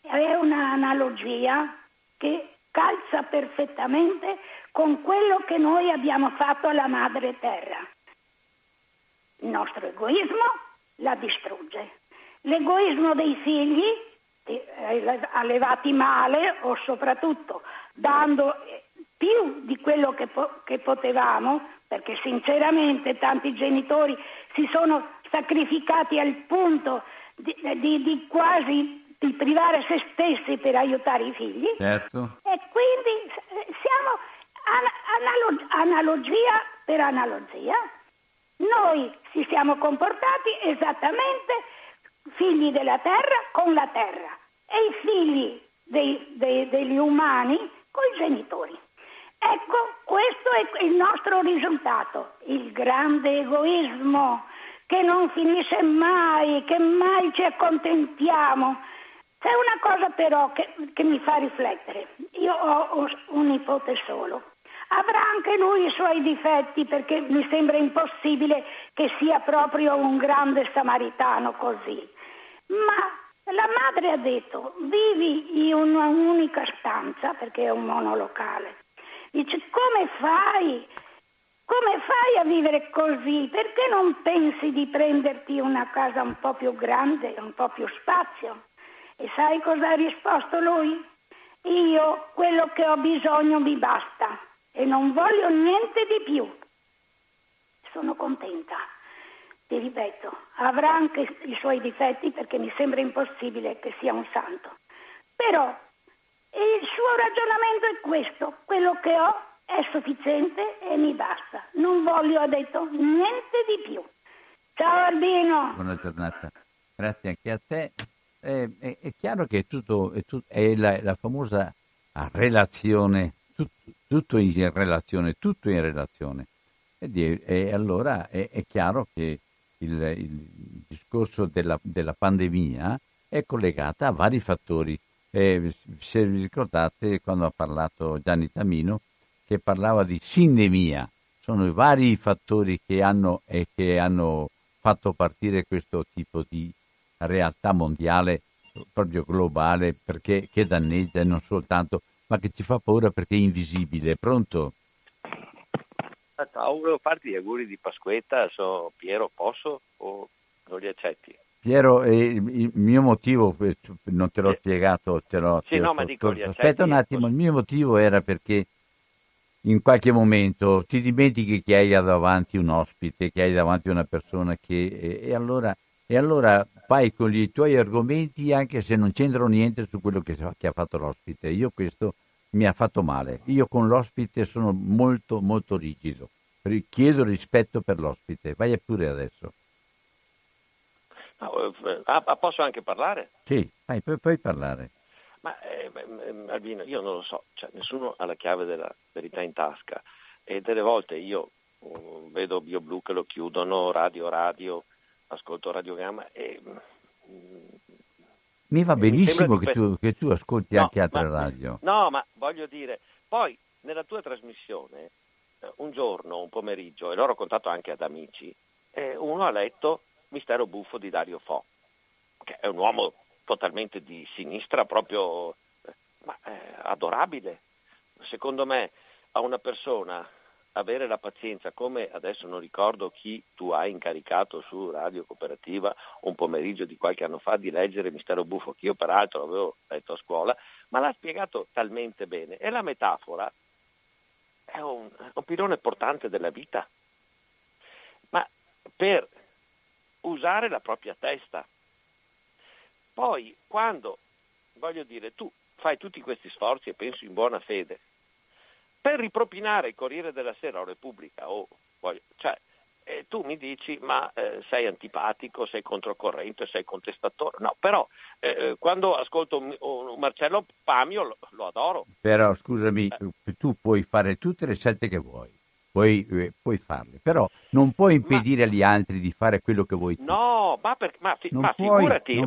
È un'analogia che calza perfettamente con quello che noi abbiamo fatto alla madre terra. Il nostro egoismo la distrugge. L'egoismo dei figli, allevati male o soprattutto dando più di quello che potevamo, perché sinceramente tanti genitori si sono sacrificati al punto di quasi di privare se stessi per aiutare i figli. Certo. E quindi siamo analogia per analogia. Noi ci siamo comportati esattamente figli della terra con la terra e i figli degli umani con i genitori. Ecco, questo è il nostro risultato, il grande egoismo che non finisce mai, che mai ci accontentiamo. C'è una cosa però che mi fa riflettere. Io ho un nipote solo. Avrà anche lui i suoi difetti, perché mi sembra impossibile che sia proprio un grande samaritano così. Ma la madre ha detto, vivi in una unica stanza, perché è un monolocale. Dice, come fai Come fai a vivere così? Perché non pensi di prenderti una casa un po' più grande, un po' più spazio? E sai cosa ha risposto lui? Io quello che ho bisogno mi basta e non voglio niente di più. Sono contenta, ti ripeto, avrà anche i suoi difetti perché mi sembra impossibile che sia un santo. Però il suo ragionamento è questo, quello che ho è sufficiente e mi basta. Non voglio, ho detto, niente di più. Ciao Albino. Buona giornata. Grazie anche a te. È chiaro che è la famosa relazione, tutto in relazione. E allora è chiaro che il discorso della pandemia è collegata a vari fattori. Se vi ricordate quando ha parlato Gianni Tamino, che parlava di sindemia, sono i vari fattori che hanno fatto partire questo tipo di realtà mondiale, proprio globale, perché che danneggia non soltanto, ma che ci fa paura perché è invisibile. Pronto? Ciao, volevo farti gli auguri di Pasquetta. Piero, posso o non li accetti? Piero, il mio motivo, non te l'ho spiegato, aspetta un attimo, il mio motivo era perché in qualche momento ti dimentichi che hai davanti un ospite, che hai davanti una persona che... E allora fai con i tuoi argomenti anche se non c'entrano niente su quello che ha fatto l'ospite. Io questo mi ha fatto male. Io con l'ospite sono molto molto rigido. Chiedo rispetto per l'ospite. Vai pure adesso. Posso anche parlare? Sì, puoi parlare. Ma Albino, io non lo so, nessuno ha la chiave della verità in tasca e delle volte io vedo BioBlu che lo chiudono, Radio, ascolto Radiogramma e... Mi va benissimo che tu ascolti anche altre radio. No, ma voglio dire, poi nella tua trasmissione, un giorno, un pomeriggio, e l'ho raccontato anche ad amici, uno ha letto Mistero Buffo di Dario Fo, che è un uomo... totalmente di sinistra, proprio adorabile. Secondo me a una persona avere la pazienza, come adesso non ricordo chi tu hai incaricato su Radio Cooperativa un pomeriggio di qualche anno fa di leggere Mistero Buffo, che io peraltro l'avevo letto a scuola, ma l'ha spiegato talmente bene. E la metafora è un pilone portante della vita, ma per usare la propria testa. Poi quando, voglio dire, tu fai tutti questi sforzi e penso in buona fede per ripropinare il Corriere della Sera o Repubblica tu mi dici ma sei antipatico, sei controcorrente, sei contestatore. No, però quando ascolto un Marcello Pamio lo adoro. Però scusami, tu puoi fare tutte le scelte che vuoi. Puoi farle, però non puoi impedire agli altri di fare quello che vuoi tu. No, figurati.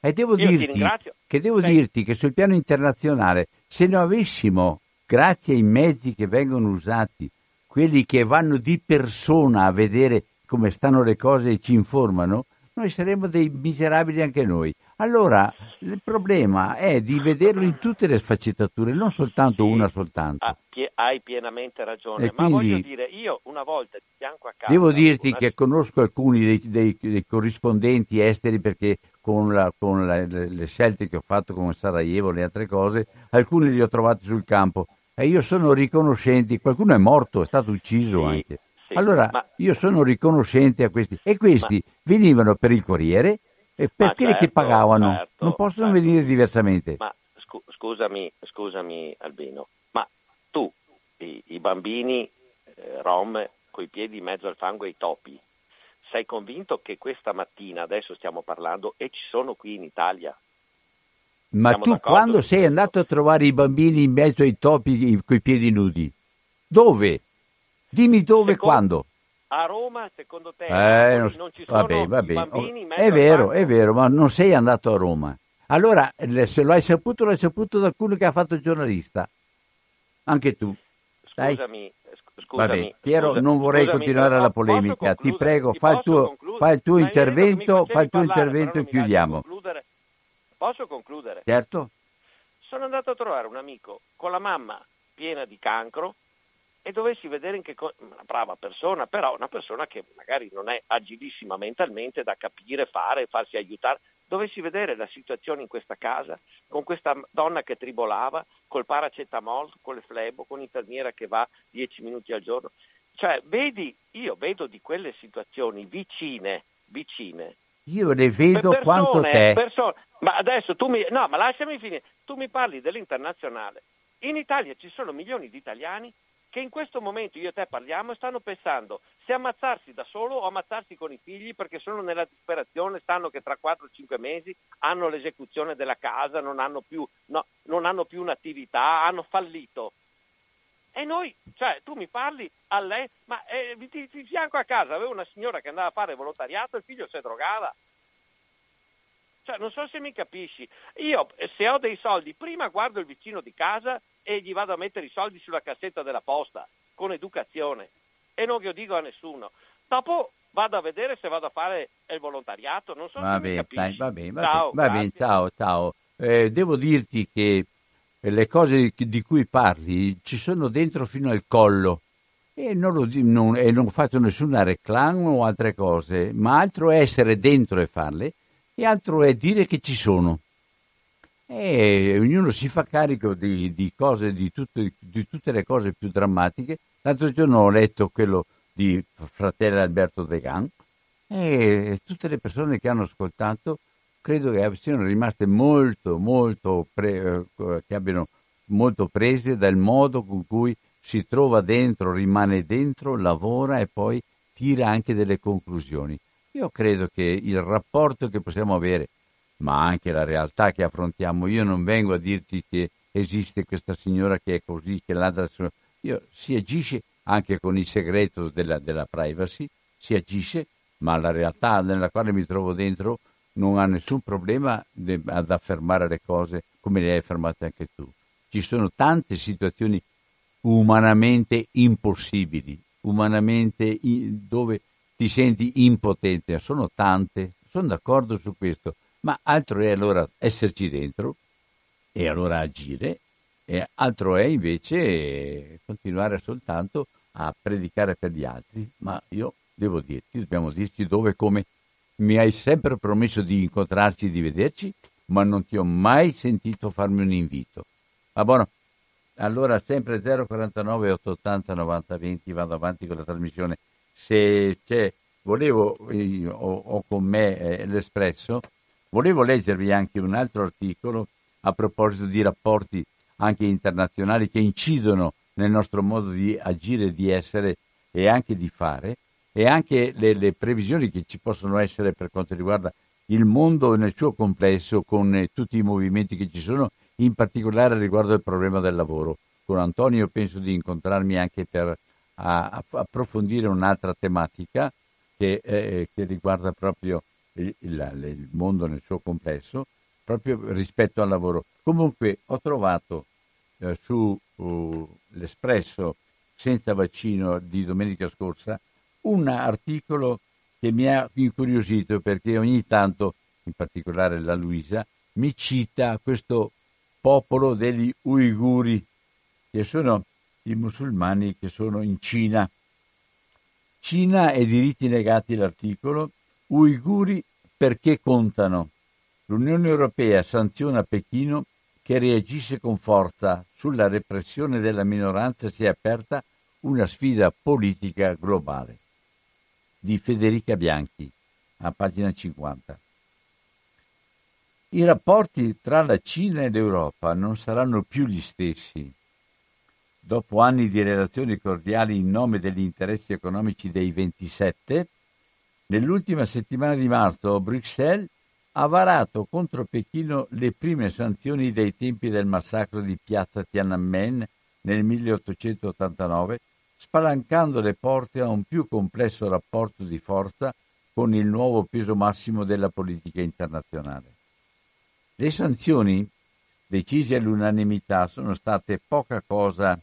E devo dirti che sul piano internazionale, se noi avessimo, grazie ai mezzi che vengono usati, quelli che vanno di persona a vedere come stanno le cose e ci informano, noi saremmo dei miserabili anche noi. Allora, il problema è di vederlo in tutte le sfaccettature, non soltanto una soltanto. Hai pienamente ragione, e ma quindi, voglio dire, io una volta di fianco a casa... Devo dirti che conosco alcuni dei corrispondenti esteri, perché con le scelte che ho fatto con Sarajevo e le altre cose, alcuni li ho trovati sul campo e io sono riconoscente, qualcuno è morto, è stato ucciso anche. Sì, allora, io sono riconoscente a questi. E questi venivano per il Corriere e per quelli che pagavano. Certo, non possono venire diversamente. Ma scusami Albino, ma tu, i bambini rom coi piedi in mezzo al fango e ai topi, sei convinto che questa mattina, adesso stiamo parlando, e ci sono qui in Italia? Ma siamo tu quando sei andato a trovare i bambini in mezzo ai topi coi piedi nudi? Dove? Dimmi dove e quando? A Roma, secondo te, non ci sono i bambini in mezzo? È vero, ma non sei andato a Roma. Allora, se lo hai saputo, da qualcuno che ha fatto il giornalista. Anche tu. Scusami. Vabbè, Piero, non vorrei continuare la polemica. Ti prego, fai il tuo intervento e chiudiamo. Posso concludere? Certo. Sono andato a trovare un amico con la mamma piena di cancro, e dovessi vedere in che cosa, una brava persona, però una persona che magari non è agilissima mentalmente da capire, fare, farsi aiutare, dovessi vedere la situazione in questa casa, con questa donna che tribolava, col paracetamol, con le flebo, con l'infermiera che va 10 minuti al giorno, cioè vedi, io vedo di quelle situazioni vicine. Io le vedo persone, quanto te. Persone. Ma adesso ma lasciami finire. Tu mi parli dell'internazionale. In Italia ci sono milioni di italiani che in questo momento io e te parliamo e stanno pensando se ammazzarsi da solo o ammazzarsi con i figli, perché sono nella disperazione, sanno che tra 4-5 mesi hanno l'esecuzione della casa, non hanno più un'attività, hanno fallito. E noi, cioè, tu mi parli a lei, ma di fianco a casa avevo una signora che andava a fare volontariato e il figlio si drogava. Cioè, non so se mi capisci. Io, se ho dei soldi, prima guardo il vicino di casa e gli vado a mettere i soldi sulla cassetta della posta, con educazione, e non glielo dico a nessuno. Dopo vado a vedere se vado a fare il volontariato, non so se mi capisci. Va bene, ciao. Devo dirti che le cose di cui parli ci sono dentro fino al collo e non faccio nessuna reclamo o altre cose, ma altro è essere dentro e farle e altro è dire che ci sono, e ognuno si fa carico di cose, di tutte le cose più drammatiche. L'altro giorno ho letto quello di fratello Alberto De Gan e tutte le persone che hanno ascoltato credo che siano rimaste che abbiano molto prese dal modo con cui si trova dentro, rimane dentro, lavora e poi tira anche delle conclusioni. Io credo che il rapporto che possiamo avere, ma anche la realtà che affrontiamo, io non vengo a dirti che esiste questa signora che è così, che l'altra signora, si agisce anche con il segreto della privacy, si agisce, ma la realtà nella quale mi trovo dentro non ha nessun problema ad affermare le cose come le hai affermate anche tu. Ci sono tante situazioni umanamente impossibili, dove ti senti impotente, sono tante, sono d'accordo su questo, ma altro è allora esserci dentro e allora agire, e altro è invece continuare soltanto a predicare per gli altri. Ma io devo dirti, dobbiamo dirci dove e come. Mi hai sempre promesso di incontrarci, di vederci, ma non ti ho mai sentito farmi un invito. Va buono? Allora sempre 049 880 90 20, vado avanti con la trasmissione. Se c'è, ho con me l'Espresso, volevo leggervi anche un altro articolo a proposito di rapporti anche internazionali che incidono nel nostro modo di agire, di essere e anche di fare, e anche le previsioni che ci possono essere per quanto riguarda il mondo nel suo complesso, con tutti i movimenti che ci sono, in particolare riguardo al problema del lavoro. Con Antonio penso di incontrarmi anche per approfondire un'altra tematica che riguarda proprio il mondo nel suo complesso, proprio rispetto al lavoro. Comunque ho trovato su l'Espresso senza vaccino di domenica scorsa un articolo che mi ha incuriosito, perché ogni tanto, in particolare la Luisa, mi cita questo popolo degli uiguri, che sono i musulmani che sono in Cina. Cina e diritti negati, l'articolo. Uiguri perché contano. L'Unione Europea sanziona Pechino che reagisce con forza. Sulla repressione della minoranza si è aperta una sfida politica globale. Di Federica Bianchi, a pagina 50. I rapporti tra la Cina e l'Europa non saranno più gli stessi. Dopo anni di relazioni cordiali in nome degli interessi economici dei 27, nell'ultima settimana di marzo Bruxelles ha varato contro Pechino le prime sanzioni dei tempi del massacro di Piazza Tiananmen nel 1889, spalancando le porte a un più complesso rapporto di forza con il nuovo peso massimo della politica internazionale. Le sanzioni, decise all'unanimità, sono state poca cosa,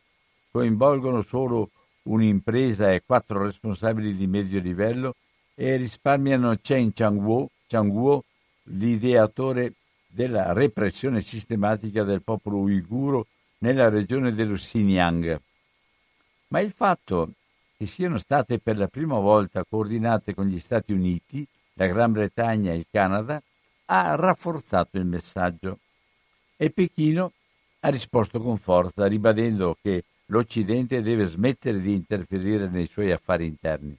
coinvolgono solo un'impresa e 4 responsabili di medio livello e risparmiano Chen Changguo, l'ideatore della repressione sistematica del popolo uiguro nella regione dello Xinjiang. ma il fatto che siano state per la prima volta coordinate con gli Stati Uniti, la Gran Bretagna e il Canada ha rafforzato il messaggio, e Pechino ha risposto con forza, ribadendo che l'Occidente deve smettere di interferire nei suoi affari interni.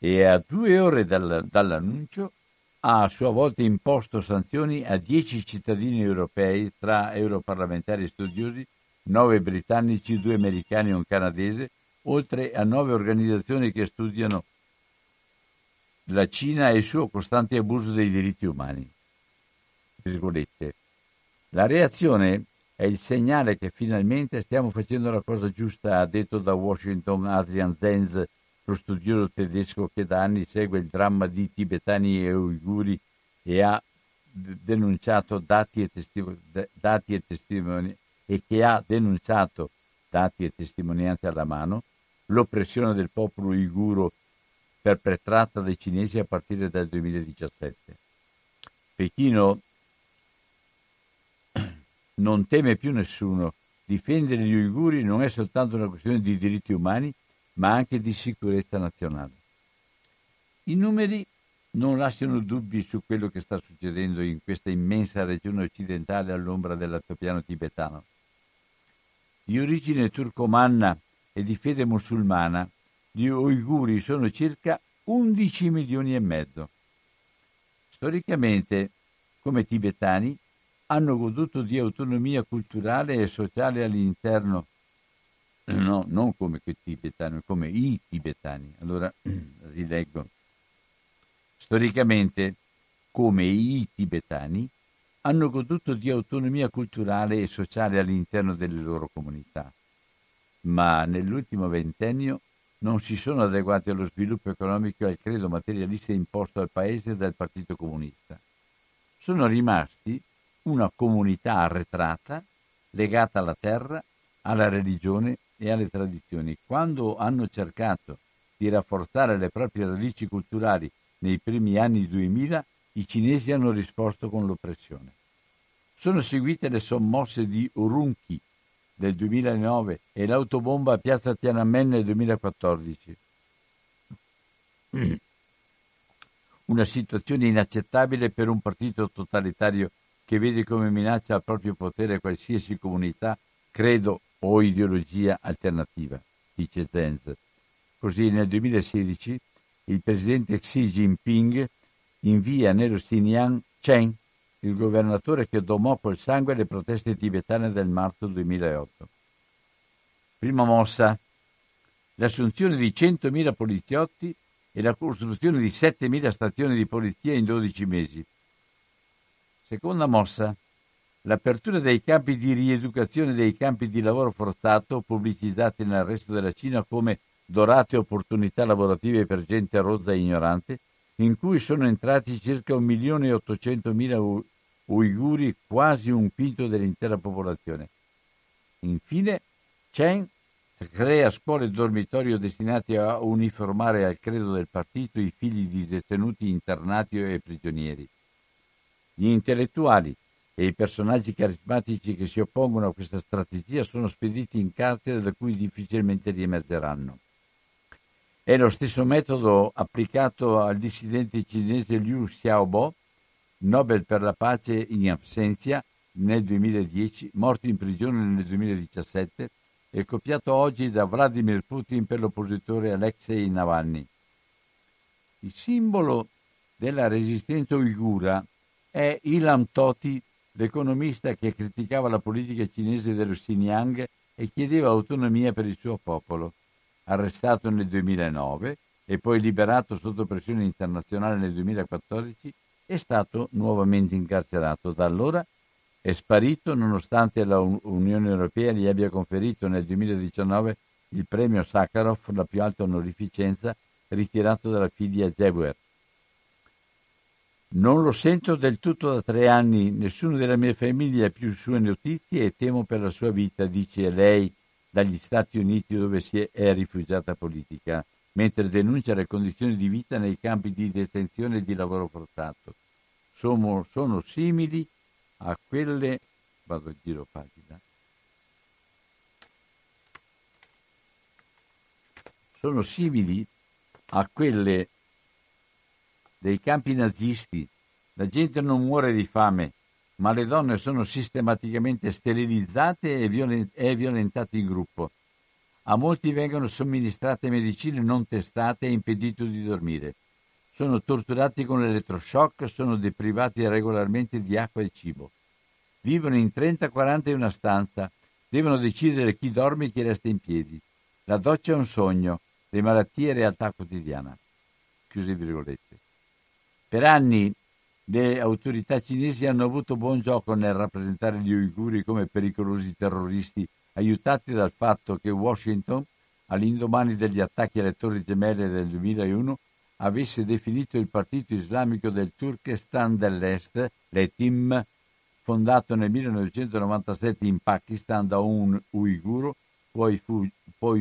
E a 2 ore dall'annuncio ha a sua volta imposto sanzioni a 10 cittadini europei, tra europarlamentari e studiosi, 9 britannici, 2 americani e un canadese, oltre a 9 organizzazioni che studiano la Cina e il suo costante abuso dei diritti umani. La reazione è il segnale che finalmente stiamo facendo la cosa giusta, ha detto da Washington Adrian Zenz, lo studioso tedesco che da anni segue il dramma di tibetani e uiguri e ha denunciato dati e testimonianze alla mano l'oppressione del popolo uiguro perpetrata dai cinesi a partire dal 2017. Pechino non teme più nessuno. Difendere gli uiguri non è soltanto una questione di diritti umani, ma anche di sicurezza nazionale. I numeri non lasciano dubbi su quello che sta succedendo in questa immensa regione occidentale all'ombra dell'altopiano tibetano. Di origine turcomanna e di fede musulmana, gli uiguri sono circa 11,5 milioni. Storicamente, come tibetani, hanno goduto di autonomia culturale e sociale all'interno, no, non come quei tibetani, come i tibetani. Allora, rileggo. Storicamente, come i tibetani, hanno goduto di autonomia culturale e sociale all'interno delle loro comunità, ma nell'ultimo ventennio non si sono adeguati allo sviluppo economico e al credo materialista imposto al paese dal Partito Comunista. Sono rimasti una comunità arretrata, legata alla terra, alla religione e alle tradizioni. Quando hanno cercato di rafforzare le proprie radici culturali nei primi anni 2000, i cinesi hanno risposto con l'oppressione. Sono seguite le sommosse di Urumqi del 2009 e l'autobomba a Piazza Tiananmen nel 2014. Una situazione inaccettabile per un partito totalitario che vede come minaccia al proprio potere qualsiasi comunità, credo o ideologia alternativa, dice Zenz. Così nel 2016 il presidente Xi Jinping invia nello Xinjiang Chen, il governatore che domò col sangue le proteste tibetane del marzo 2008. Prima mossa, l'assunzione di 100.000 poliziotti e la costruzione di 7.000 stazioni di polizia in 12 mesi. Seconda mossa, l'apertura dei campi di rieducazione dei campi di lavoro forzato, pubblicizzati nel resto della Cina come dorate opportunità lavorative per gente rozza e ignorante, in cui sono entrati circa 1.800.000 uiguri, quasi un quinto dell'intera popolazione. Infine, Chen crea scuole e dormitorio destinati a uniformare al credo del partito i figli di detenuti, internati e prigionieri. Gli intellettuali e i personaggi carismatici che si oppongono a questa strategia sono spediti in carcere, da cui difficilmente riemergeranno. È lo stesso metodo applicato al dissidente cinese Liu Xiaobo, Nobel per la pace in absentia nel 2010, morto in prigione nel 2017 e copiato oggi da Vladimir Putin per l'oppositore Alexei Navalny. Il simbolo della resistenza uigura è Ilam Tohti, l'economista che criticava la politica cinese dello Xinjiang e chiedeva autonomia per il suo popolo. Arrestato nel 2009 e poi liberato sotto pressione internazionale nel 2014, è stato nuovamente incarcerato. Da allora è sparito, nonostante la Unione Europea gli abbia conferito nel 2019 il premio Sakharov, la più alta onorificenza, ritirato dalla figlia Zewer. Non lo sento del tutto da 3 anni, nessuno della mia famiglia ha più sue notizie e temo per la sua vita, dice lei dagli Stati Uniti, dove si è rifugiata politica, mentre denuncia le condizioni di vita nei campi di detenzione e di lavoro forzato. Sono simili a quelle... Vado a giro pagina. sono simili a quelle dei campi nazisti. La gente non muore di fame, ma le donne sono sistematicamente sterilizzate e violentate in gruppo. A molti vengono somministrate medicine non testate e impedito di dormire. Sono torturati con l'elettroshock, sono deprivati regolarmente di acqua e cibo. Vivono in 30-40 in una stanza, devono decidere chi dorme e chi resta in piedi. La doccia è un sogno, le malattie realtà quotidiana. Chiuse virgolette. Per anni le autorità cinesi hanno avuto buon gioco nel rappresentare gli uiguri come pericolosi terroristi, aiutati dal fatto che Washington, all'indomani degli attacchi alle Torri Gemelle del 2001, avesse definito il partito islamico del Turkestan dell'Est, le TIM, fondato nel 1997 in Pakistan da un uiguro, poi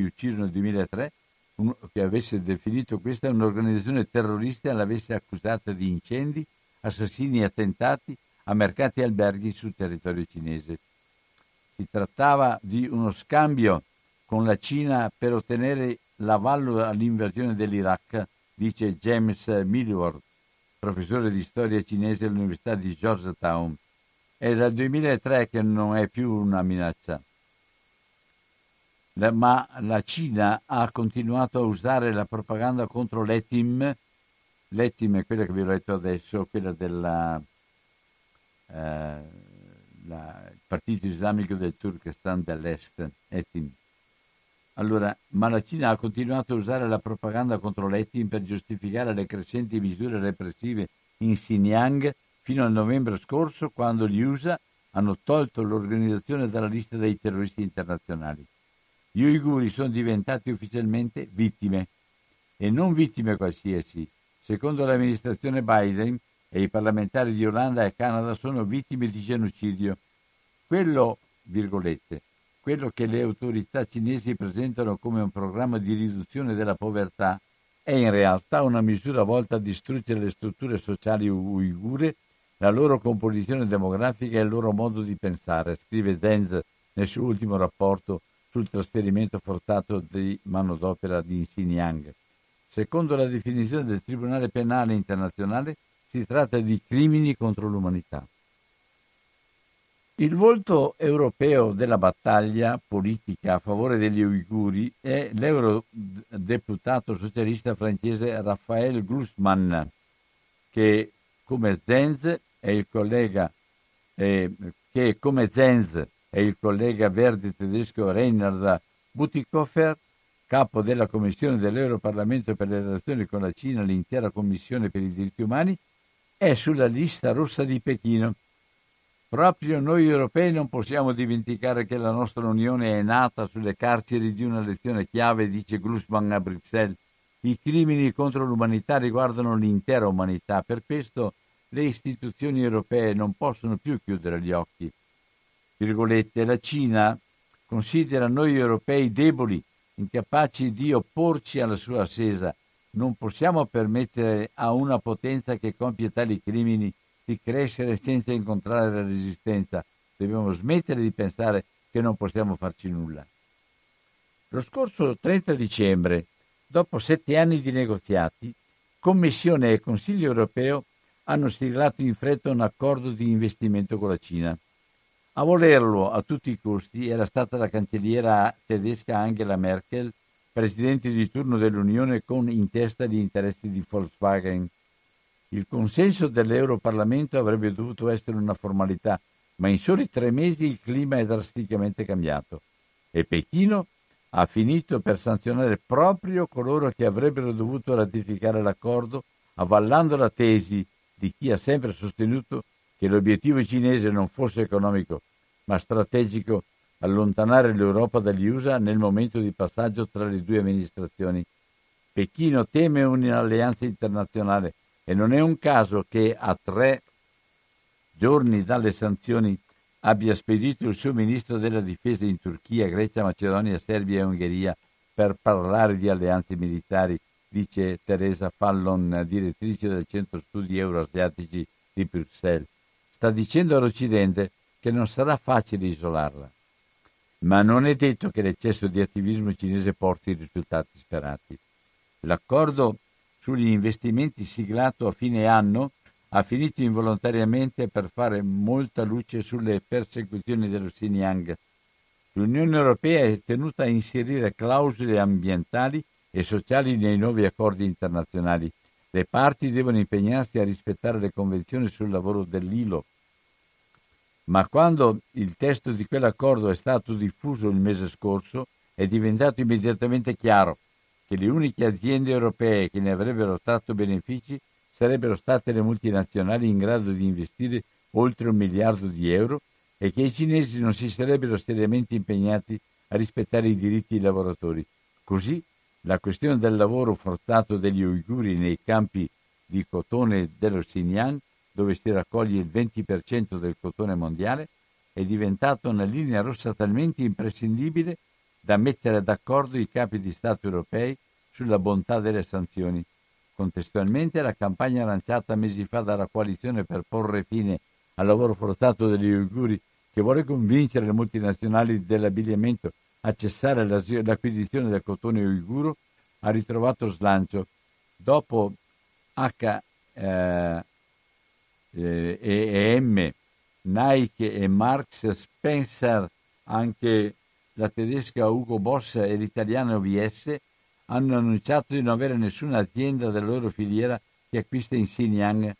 ucciso nel 2003, che avesse definito questa un'organizzazione terrorista e l'avesse accusata di incendi, assassini e attentati a mercati e alberghi sul territorio cinese. Si trattava di uno scambio con la Cina per ottenere l'avallo all'invasione dell'Iraq, dice James Millward, professore di storia cinese all'Università di Georgetown. È dal 2003 che non è più una minaccia. Ma la Cina ha continuato a usare la propaganda contro l'ETIM. L'ETIM è quella che vi ho letto adesso, quella del Partito Islamico del Turkestan dell'Est, ETIM. Allora, ma la Cina ha continuato a usare la propaganda contro l'ETIM per giustificare le crescenti misure repressive in Xinjiang fino al novembre scorso, quando gli USA hanno tolto l'organizzazione dalla lista dei terroristi internazionali. Gli uiguri sono diventati ufficialmente vittime, e non vittime qualsiasi. Secondo l'amministrazione Biden e i parlamentari di Olanda e Canada sono vittime di genocidio. Quello, virgolette, quello che le autorità cinesi presentano come un programma di riduzione della povertà è in realtà una misura volta a distruggere le strutture sociali uigure, la loro composizione demografica e il loro modo di pensare, scrive Zenz nel suo ultimo rapporto sul trasferimento forzato di manodopera di Xinjiang. Secondo la definizione del Tribunale Penale Internazionale si tratta di crimini contro l'umanità. Il volto europeo della battaglia politica a favore degli uiguri è l'eurodeputato socialista francese Raphaël Glucksmann, che come Zenz e il collega verde tedesco Reinhard Butikofer, capo della Commissione dell'Europarlamento per le relazioni con la Cina, l'intera Commissione per i diritti umani, è sulla lista rossa di Pechino. Proprio noi europei non possiamo dimenticare che la nostra Unione è nata sulle carceri di una lezione chiave, dice Glucksmann a Bruxelles. I crimini contro l'umanità riguardano l'intera umanità, per questo le istituzioni europee non possono più chiudere gli occhi. Virgolette, la Cina considera noi europei deboli, incapaci di opporci alla sua ascesa. Non possiamo permettere a una potenza che compie tali crimini di crescere senza incontrare la resistenza. Dobbiamo smettere di pensare che non possiamo farci nulla. Lo scorso 30 dicembre, dopo 7 anni di negoziati, Commissione e Consiglio europeo hanno siglato in fretta un accordo di investimento con la Cina. A volerlo a tutti i costi era stata la cancelliera tedesca Angela Merkel, presidente di turno dell'Unione con in testa gli interessi di Volkswagen. Il consenso dell'Europarlamento avrebbe dovuto essere una formalità, ma in soli 3 mesi il clima è drasticamente cambiato e Pechino ha finito per sanzionare proprio coloro che avrebbero dovuto ratificare l'accordo, avallando la tesi di chi ha sempre sostenuto che l'obiettivo cinese non fosse economico, ma strategico, allontanare l'Europa dagli USA nel momento di passaggio tra le due amministrazioni. Pechino teme un'alleanza internazionale e non è un caso che a 3 giorni dalle sanzioni abbia spedito il suo ministro della difesa in Turchia, Grecia, Macedonia, Serbia e Ungheria per parlare di alleanze militari, dice Teresa Fallon, direttrice del Centro Studi Euroasiatici di Bruxelles. Sta dicendo all'Occidente che non sarà facile isolarla. ma non è detto che l'eccesso di attivismo cinese porti i risultati sperati. L'accordo sugli investimenti siglato a fine anno ha finito involontariamente per fare molta luce sulle persecuzioni dello Xinjiang. L'Unione Europea è tenuta a inserire clausole ambientali e sociali nei nuovi accordi internazionali. Le parti devono impegnarsi a rispettare le convenzioni sul lavoro dell'ILO. Ma quando il testo di quell'accordo è stato diffuso il mese scorso, è diventato immediatamente chiaro che le uniche aziende europee che ne avrebbero tratto benefici sarebbero state le multinazionali in grado di investire oltre 1 miliardo di euro e che i cinesi non si sarebbero seriamente impegnati a rispettare i diritti dei lavoratori. Così la questione del lavoro forzato degli uiguri nei campi di cotone dello Xinjiang, dove si raccoglie il 20% del cotone mondiale, è diventata una linea rossa talmente imprescindibile da mettere d'accordo i capi di Stato europei sulla bontà delle sanzioni. Contestualmente, la campagna lanciata mesi fa dalla coalizione per porre fine al lavoro forzato degli uiguri, che vuole convincere le multinazionali dell'abbigliamento a cessare l'acquisizione del cotone uiguro, ha ritrovato slancio. Dopo H&M, Nike e Marks Spencer, anche la tedesca Hugo Boss e l'italiano VS hanno annunciato di non avere nessuna azienda della loro filiera che acquista in Xinjiang.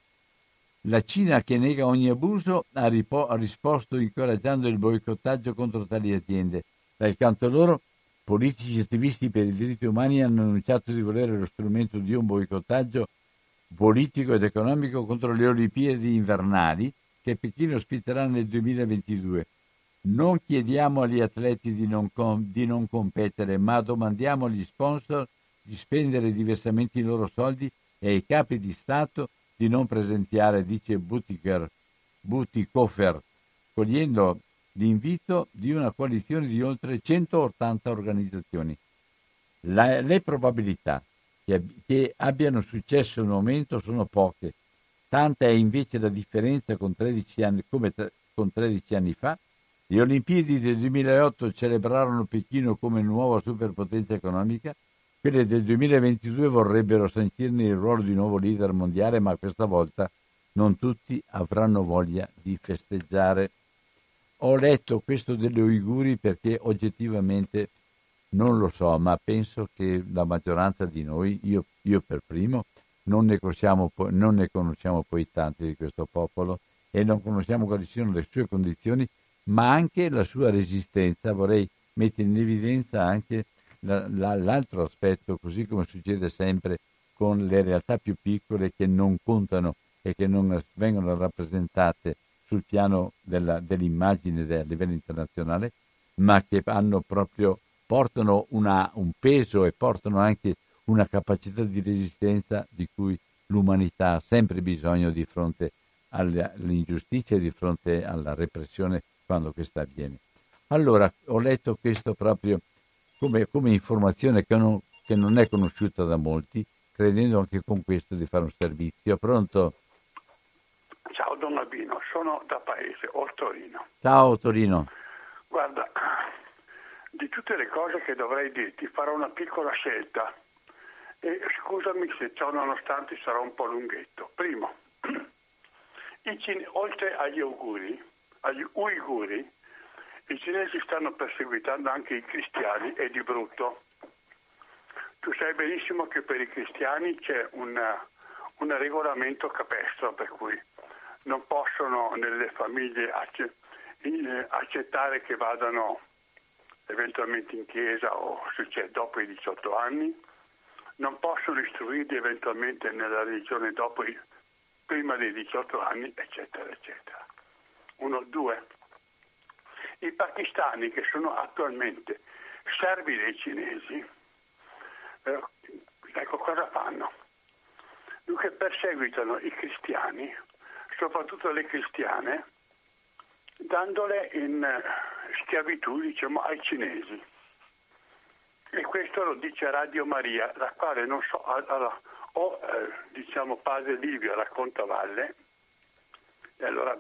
La Cina, che nega ogni abuso, ha risposto incoraggiando il boicottaggio contro tali aziende. Dal canto loro, politici e attivisti per i diritti umani hanno annunciato di volere lo strumento di un boicottaggio politico ed economico contro le Olimpiadi invernali che Pechino ospiterà nel 2022. Non chiediamo agli atleti di non competere, ma domandiamo agli sponsor di spendere diversamente i loro soldi e ai capi di Stato di non presenziare, dice Butikofer, cogliendo l'invito di una coalizione di oltre 180 organizzazioni. Le probabilità che abbiano successo al momento sono poche. Tanta è invece la differenza con 13 anni fa. Le Olimpiadi del 2008 celebrarono Pechino come nuova superpotenza economica, quelle del 2022 vorrebbero sancirne il ruolo di nuovo leader mondiale, ma questa volta non tutti avranno voglia di festeggiare. Ho letto questo degli uiguri perché oggettivamente non lo so, ma penso che la maggioranza di noi, io per primo, non ne conosciamo poi tanti di questo popolo e non conosciamo quali siano le sue condizioni, ma anche la sua resistenza. Vorrei mettere in evidenza anche l'altro aspetto, così come succede sempre con le realtà più piccole che non contano e che non vengono rappresentate sul piano dell'immagine a livello internazionale, ma che hanno proprio, portano un peso e portano anche una capacità di resistenza di cui l'umanità ha sempre bisogno di fronte all'ingiustizia e di fronte alla repressione quando questa avviene. Allora, ho letto questo proprio come informazione che non è conosciuta da molti, credendo anche con questo di fare un servizio. Pronto? Ciao Don Albino, sono da Paese, Torino. Ciao Torino. Guarda, di tutte le cose che dovrei dirti farò una piccola scelta e scusami se ciò nonostante sarà un po' lunghetto. Primo, oltre agli uiguri, i cinesi stanno perseguitando anche i cristiani e di brutto. Tu sai benissimo che per i cristiani c'è un regolamento capestro per cui non possono nelle famiglie accettare che vadano eventualmente in chiesa o se c'è dopo i 18 anni, non possono istruirli eventualmente nella religione prima dei 18 anni, eccetera, eccetera. 1, 2. I pakistani, che sono attualmente servi dei cinesi, ecco cosa fanno. Dunque perseguitano i cristiani, soprattutto le cristiane, dandole in schiavitù, diciamo, ai cinesi. E questo lo dice Radio Maria, la quale non so, diciamo Padre Livio racconta Valle. E allora,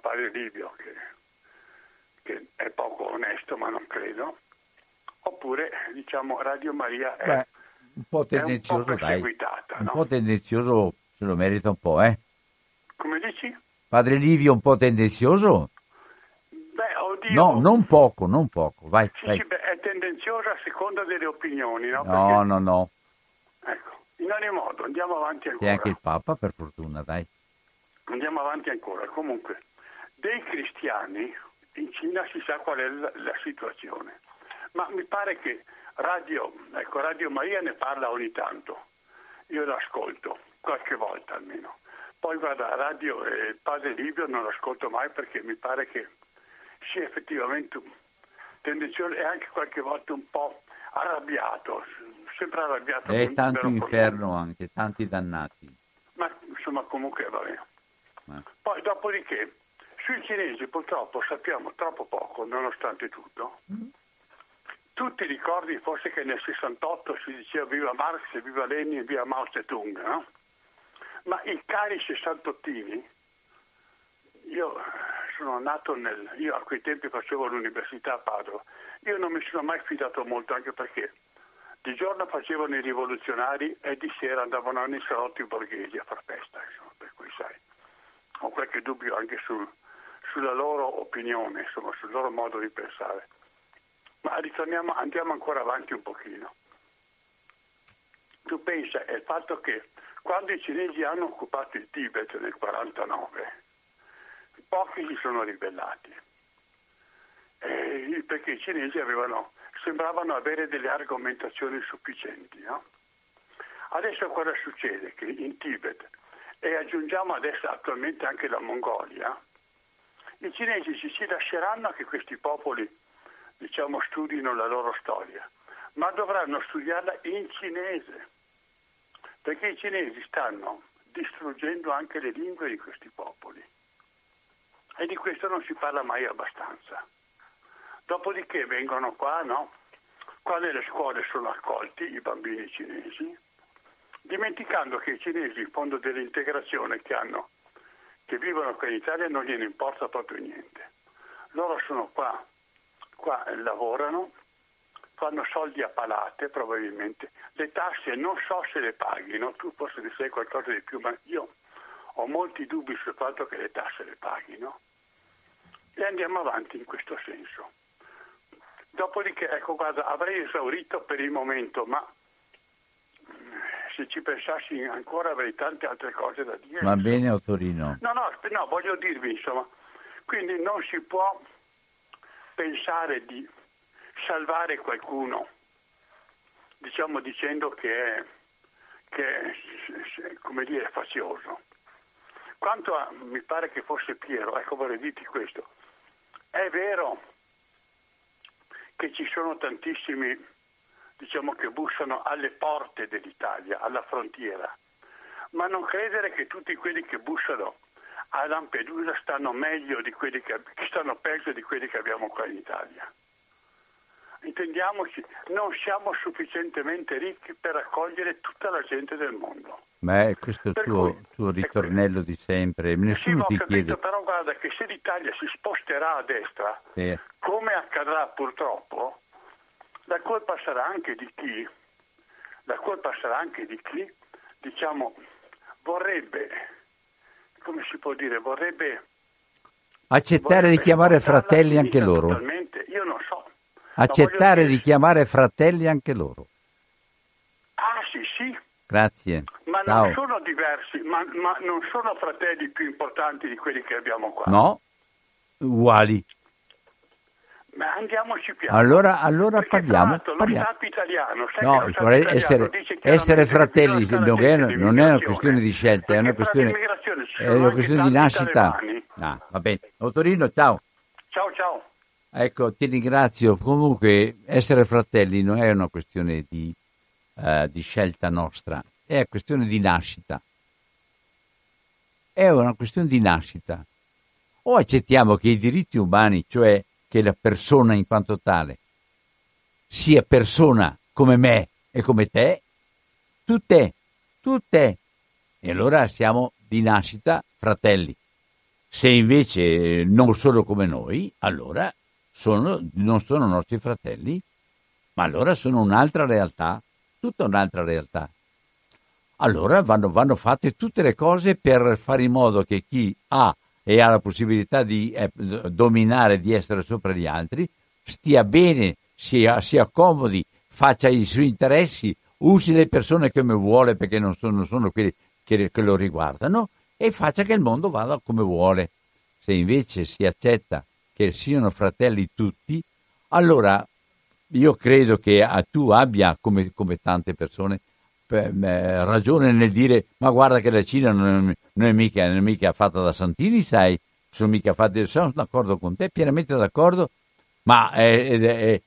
Padre Livio, che che è poco onesto, ma non credo, oppure diciamo Radio Maria è, beh, un po' tendenzioso, perseguitata, un po' tendenzioso, se lo merita un po', Come dici? Padre Livio un po' tendenzioso? Beh, oddio. No, non poco, vai. Sì, beh, è tendenzioso a seconda delle opinioni, no? Perché... No. Ecco, in ogni modo, andiamo avanti ancora. E anche il Papa, per fortuna, dai. Andiamo avanti ancora. Comunque, dei cristiani in Cina si sa qual è la situazione, ma mi pare che Radio Maria ne parla ogni tanto. Io l'ascolto, qualche volta almeno. Poi guarda, Radio Padre Livio non l'ascolto mai perché mi pare che sia effettivamente tendenzioso e anche qualche volta un po' arrabbiato, sempre arrabbiato. E tanto inferno anche, tanti dannati. Ma insomma comunque va bene. Poi dopodiché, sui cinesi purtroppo sappiamo troppo poco, nonostante tutto. Tutti ricordi forse che nel 68 si diceva viva Marx, viva Lenin, viva Mao Zedong, no? Ma i cari sessantottini, io a quei tempi facevo l'università a Padova, io non mi sono mai fidato molto, anche perché di giorno facevano i rivoluzionari e di sera andavano nei salotti borghesi a far festa, insomma, per cui sai, ho qualche dubbio anche sulla loro opinione, insomma, sul loro modo di pensare. Ma andiamo ancora avanti un pochino. Tu pensa, è il fatto che quando i cinesi hanno occupato il Tibet nel 1949, pochi si sono ribellati, perché i cinesi sembravano avere delle argomentazioni sufficienti, no? Adesso cosa succede? Che in Tibet, e aggiungiamo adesso attualmente anche la Mongolia, i cinesi si lasceranno che questi popoli, diciamo, studino la loro storia, ma dovranno studiarla in cinese, perché i cinesi stanno distruggendo anche le lingue di questi popoli e di questo non si parla mai abbastanza. Dopodiché vengono qua, no? Qua nelle scuole sono accolti i bambini cinesi, dimenticando che i cinesi in fondo dell'integrazione che vivono qui in Italia non gliene importa proprio niente. Loro sono qua lavorano, fanno soldi a palate probabilmente, le tasse non so se le paghino, tu forse ne sai qualcosa di più, ma io ho molti dubbi sul fatto che le tasse le paghino, e andiamo avanti in questo senso. Dopodiché, ecco guarda, avrei esaurito per il momento, ma se ci pensassi ancora avrei tante altre cose da dire. Va bene o Torino? No, voglio dirvi insomma, quindi non si può pensare di salvare qualcuno, diciamo, dicendo che è, come dire, fazioso. Quanto a, mi pare che fosse Piero, ecco vorrei dirti questo, è vero che ci sono tantissimi, diciamo, che bussano alle porte dell'Italia, alla frontiera, ma non credere che tutti quelli che bussano a Lampedusa stanno meglio di quelli che stanno peggio di quelli che abbiamo qua in Italia. Intendiamoci, non siamo sufficientemente ricchi per accogliere tutta la gente del mondo. Beh, questo è il tuo ritornello di sempre. Nessuno ti chiede. Però guarda che se l'Italia si sposterà a destra, sì, come accadrà purtroppo, la colpa sarà anche di chi, diciamo, vorrebbe, come si può dire, vorrebbe di chiamare fratelli anche loro. Io non so. Accettare di chiamare fratelli anche loro. Ah sì. Grazie. Ma ciao. Non sono diversi, ma non sono fratelli più importanti di quelli che abbiamo qua. No, uguali. Ma andiamoci piano. Allora parliamo. Lo Stato italiano, essere fratelli non è una questione di scelta, è una questione di nascita. Ah, va bene. Autorino, ciao. Ciao. Ecco, ti ringrazio. Comunque, essere fratelli non è una questione di scelta nostra, è una questione di nascita. È una questione di nascita. O accettiamo che i diritti umani, cioè che la persona in quanto tale sia persona come me e come te, tutte, e allora siamo di nascita fratelli. Se invece non solo come noi, allora non sono nostri fratelli, ma allora sono un'altra realtà, tutta un'altra realtà. Allora vanno fatte tutte le cose per fare in modo che chi ha e ha la possibilità di dominare, di essere sopra gli altri, stia bene, si accomodi, faccia i suoi interessi, usi le persone come vuole, perché non sono quelli che lo riguardano, e faccia che il mondo vada come vuole. Se invece si accetta che siano fratelli tutti, allora io credo che tu abbia, come tante persone, ragione nel dire: ma guarda che la Cina non è mica fatta da santini, sai, sono mica fatte. Sono d'accordo con te, pienamente d'accordo, ma è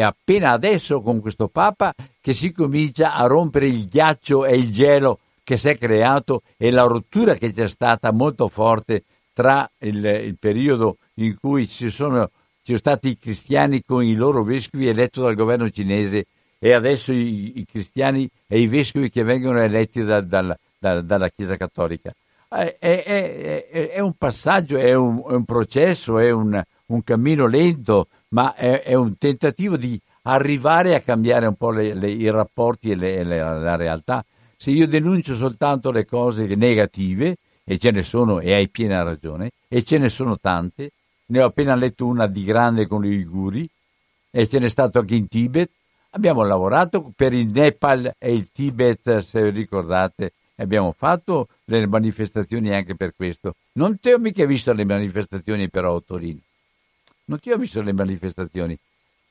appena adesso con questo Papa che si comincia a rompere il ghiaccio e il gelo che si è creato, e la rottura che c'è stata molto forte tra il periodo in cui ci sono stati i cristiani con i loro vescovi eletti dal governo cinese, e adesso i cristiani e i vescovi che vengono eletti dalla Chiesa Cattolica. È un passaggio, è un processo, è un cammino lento, ma è un tentativo di arrivare a cambiare un po' i rapporti e la realtà. Se io denuncio soltanto le cose negative, e ce ne sono, e hai piena ragione, e ce ne sono tante, ne ho appena letto una di grande con gli uiguri, e ce n'è stato anche in Tibet. Abbiamo lavorato per il Nepal e il Tibet, se ricordate, abbiamo fatto le manifestazioni anche per questo. Non ti ho mica visto le manifestazioni però a Torino, non ti ho visto le manifestazioni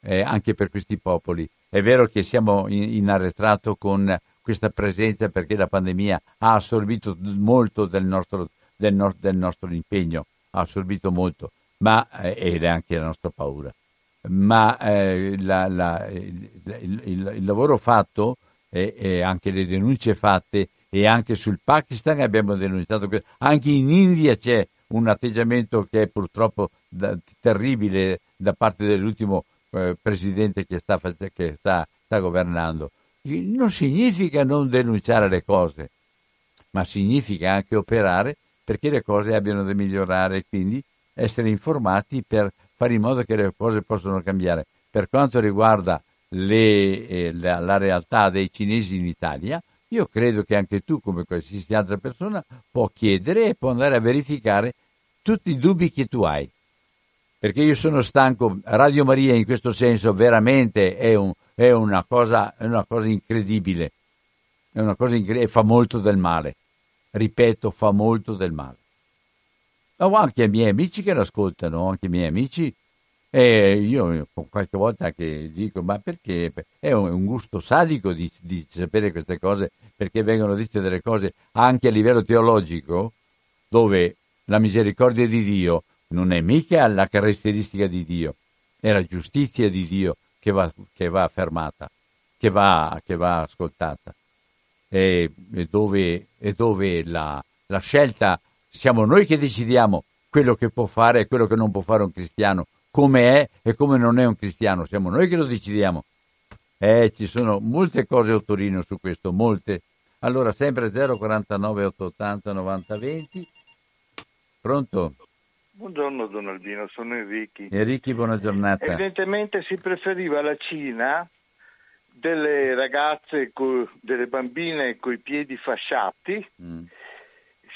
anche per questi popoli. È vero che siamo in arretrato con questa presenza, perché la pandemia ha assorbito molto del nostro impegno, ha assorbito molto, ma ed è anche la nostra paura. Ma il lavoro fatto e anche le denunce fatte, e anche sul Pakistan abbiamo denunciato questo. Anche in India c'è un atteggiamento che è purtroppo terribile da parte dell'ultimo presidente che sta governando. Non significa non denunciare le cose, ma significa anche operare perché le cose abbiano da migliorare, quindi essere informati per fare in modo che le cose possano cambiare. Per quanto riguarda la realtà dei cinesi in Italia, io credo che anche tu, come qualsiasi altra persona, può chiedere e può andare a verificare tutti i dubbi che tu hai. Perché io sono stanco, Radio Maria in questo senso veramente è una cosa incredibile, e fa molto del male, ripeto, fa molto del male. Anche ai miei amici che l'ascoltano, anche i miei amici, e io qualche volta anche dico: ma perché? È un gusto sadico di sapere queste cose, perché vengono dette delle cose anche a livello teologico, dove la misericordia di Dio non è mica la caratteristica di Dio, è la giustizia di Dio che va affermata, che va ascoltata, e dove la scelta. Siamo noi che decidiamo quello che può fare e quello che non può fare un cristiano, come è e come non è un cristiano. Siamo noi che lo decidiamo. Ci sono molte cose a Torino su questo, molte. Allora, sempre 049 880 90 20. Pronto? Buongiorno Don Albino, sono Enrico. Enrico, buona giornata. Evidentemente si preferiva la Cina delle ragazze, delle bambine coi piedi fasciati.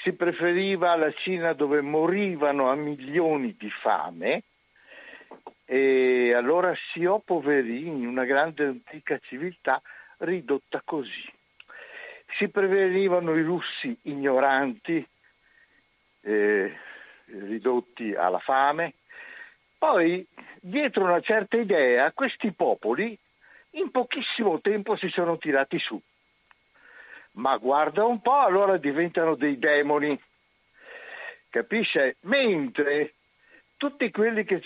Si preferiva la Cina dove morivano a milioni di fame, e allora si o poverini, una grande antica civiltà ridotta così. Si preferivano i russi ignoranti, ridotti alla fame. Poi, dietro una certa idea, questi popoli in pochissimo tempo si sono tirati su. Ma guarda un po', allora diventano dei demoni, capisce? Mentre tutti quelli che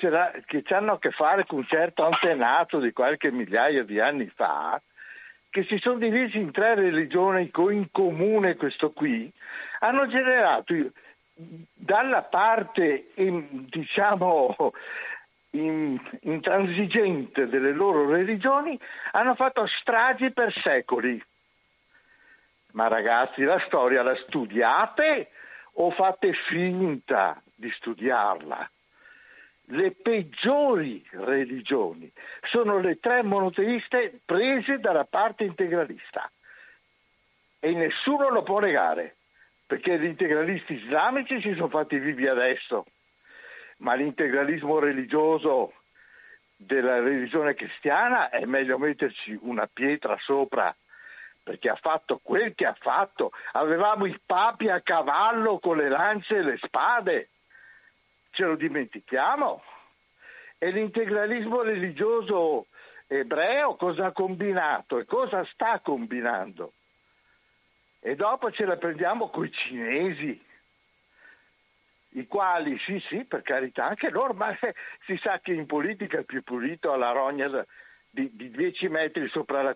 hanno a che fare con un certo antenato di qualche migliaia di anni fa, che si sono divisi in tre religioni in comune, questo qui, hanno generato dalla parte, intransigente delle loro religioni, hanno fatto stragi per secoli. Ma ragazzi, la storia la studiate o fate finta di studiarla? le peggiori religioni, sono le tre monoteiste prese dalla parte integralista e nessuno lo può negare, perché gli integralisti islamici si sono fatti vivi adesso, ma l'integralismo religioso della religione cristiana è meglio metterci una pietra sopra, perché ha fatto quel che ha fatto. Avevamo i papi a cavallo con le lance e le spade, ce lo dimentichiamo? E l'integralismo religioso ebreo cosa ha combinato e cosa sta combinando? E dopo ce la prendiamo coi cinesi, i quali, sì, per carità, anche loro, ma si sa che in politica è più pulito alla rogna di 10 metri sopra la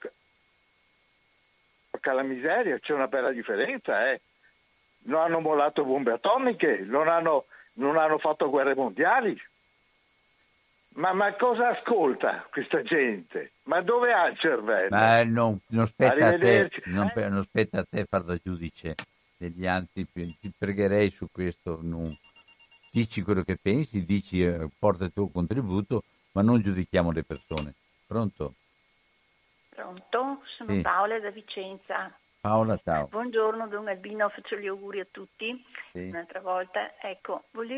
miseria, c'è una bella differenza, eh. Non hanno mollato bombe atomiche, non hanno fatto guerre mondiali. Ma cosa ascolta questa gente? Ma dove ha il cervello? Ma non spetta a te, non spetta a te far da giudice degli altri, ti pregherei su questo, non dici quello che pensi, dici, porta il tuo contributo, ma non giudichiamo le persone. Pronto? Pronto? Sono sì. Paola da Vicenza. Paola, ciao. Buongiorno, Don Albino, faccio gli auguri a tutti, sì. Un'altra volta. Ecco, mi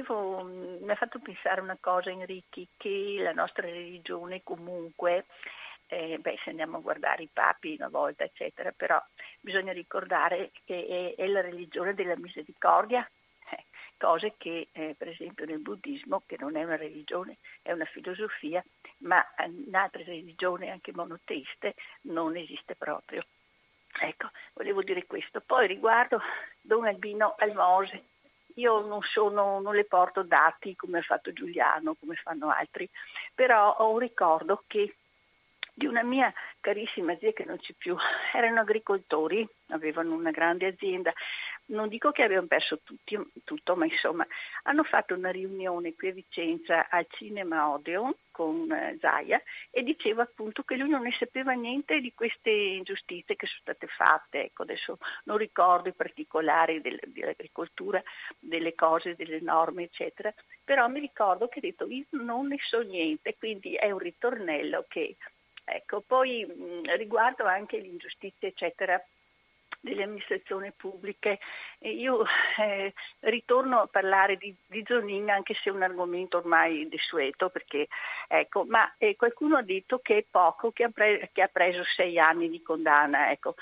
ha fatto pensare una cosa, Enrichi, che la nostra religione comunque, se andiamo a guardare i papi una volta, eccetera, però bisogna ricordare che è la religione della misericordia, cose che, per esempio, nel buddismo, che non è una religione, è una filosofia, ma in altre religioni, anche monoteiste, non esiste proprio. Ecco, volevo dire questo. Poi riguardo Don Albino al Mose, io non le porto dati come ha fatto Giuliano, come fanno altri, però ho un ricordo che di una mia carissima zia che non c'è più, erano agricoltori, avevano una grande azienda, non dico che abbiano perso tutto, ma insomma hanno fatto una riunione qui a Vicenza al Cinema Odeon con Zaia e diceva appunto che lui non ne sapeva niente di queste ingiustizie che sono state fatte. Ecco, adesso non ricordo i particolari dell'agricoltura, delle cose, delle norme, eccetera, però mi ricordo che ha detto io non ne so niente, quindi è un ritornello che, ecco, poi riguardo anche l'ingiustizia, eccetera, delle amministrazioni pubbliche. Io ritorno a parlare di Zonin, anche se è un argomento ormai desueto, perché ecco, ma qualcuno ha detto che è poco, che ha preso 6 anni di condanna, ecco,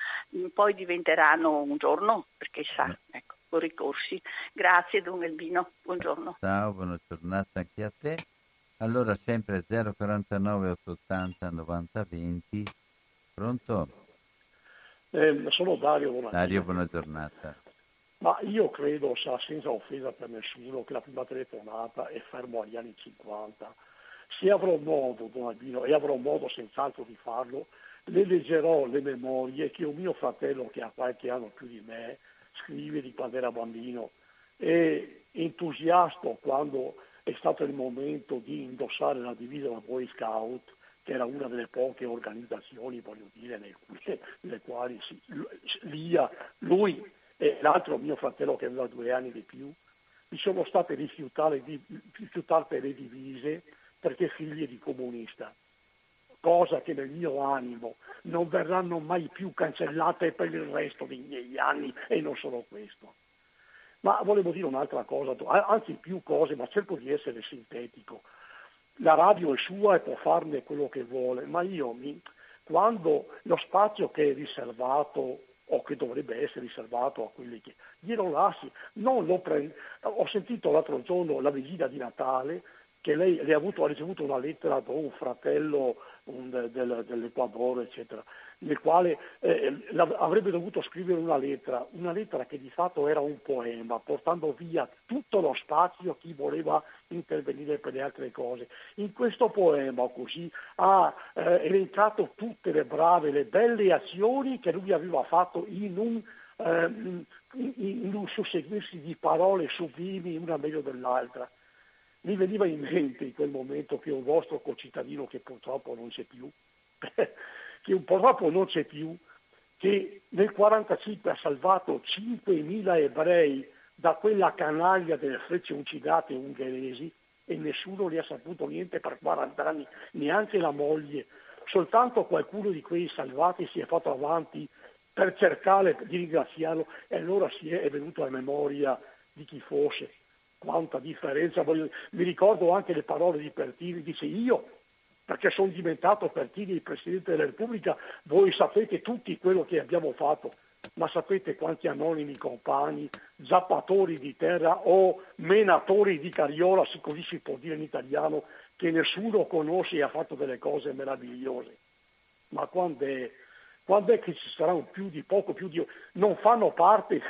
poi diventeranno un giorno, perché sa, ecco, con ricorsi. Grazie Don Albino, buongiorno. Ciao, buona giornata anche a te. Allora sempre 049 880 90 20. Pronto? Sono Dario, buona giornata. Ma io credo, senza offesa per nessuno, che la prima telefonata è fermo agli anni 50. Se avrò modo, Don Albino, e avrò modo senz'altro di farlo, le leggerò le memorie che un mio fratello, che ha qualche anno più di me, scrive di quando era bambino, e entusiasta quando è stato il momento di indossare la divisa da Boy Scout, che era una delle poche organizzazioni, voglio dire, nelle quali lui e l'altro mio fratello che aveva 2 anni di più, vi sono state rifiutate le divise perché figli di comunista, cosa che nel mio animo non verranno mai più cancellate per il resto dei miei anni, e non solo questo. Ma volevo dire un'altra cosa, anzi più cose, ma cerco di essere sintetico. La radio è sua e può farne quello che vuole, ma quando lo spazio che è riservato, o che dovrebbe essere riservato a quelli che glielo lasci, non lo prende. Ho sentito l'altro giorno, la vigilia di Natale, che lei ha ricevuto una lettera da un fratello dell'Ecuador, eccetera, nel quale avrebbe dovuto scrivere una lettera che di fatto era un poema, portando via tutto lo spazio a chi voleva intervenire per le altre cose. In questo poema così ha elencato tutte le brave, le belle azioni che lui aveva fatto in un susseguirsi di parole sublimi, una meglio dell'altra. Mi veniva in mente in quel momento che un vostro concittadino che purtroppo non c'è più, che nel 1945 ha salvato 5.000 ebrei da quella canaglia delle frecce uncinate ungheresi, e e nessuno ne ha saputo niente per 40 anni, neanche la moglie. Soltanto qualcuno di quei salvati si è fatto avanti per cercare di ringraziarlo e allora si è venuto a memoria di chi fosse. Quanta differenza! Mi ricordo anche le parole di Pertini, dice: io, perché sono diventato Pertini il Presidente della Repubblica, voi sapete tutti quello che abbiamo fatto, ma sapete quanti anonimi compagni, zappatori di terra o menatori di carriola, se così si può dire in italiano, che nessuno conosce e ha fatto delle cose meravigliose. Ma quando è che ci sarà un più di poco, più di... Non fanno parte...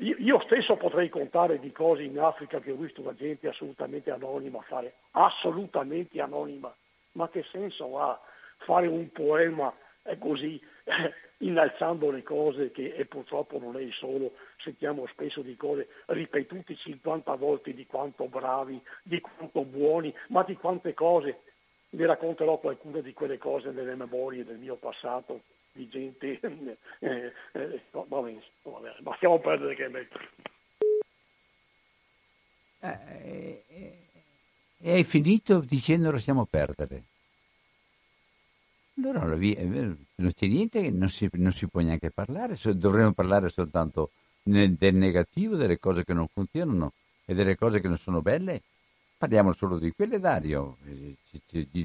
io stesso potrei contare di cose in Africa che ho visto la gente assolutamente anonima fare, assolutamente anonima. Ma che senso ha fare un poema così, innalzando le cose che, e purtroppo non è il solo, sentiamo spesso di cose ripetute 50 volte di quanto bravi, di quanto buoni, ma di quante cose. Vi racconterò qualcuna di quelle cose nelle memorie del mio passato, di gente, vabbè, ma stiamo a perdere che è meglio. È finito dicendo lo stiamo a perdere. Allora non c'è niente, non si può neanche parlare, dovremmo parlare soltanto del negativo, delle cose che non funzionano e delle cose che non sono belle. Parliamo solo di quelle, Dario,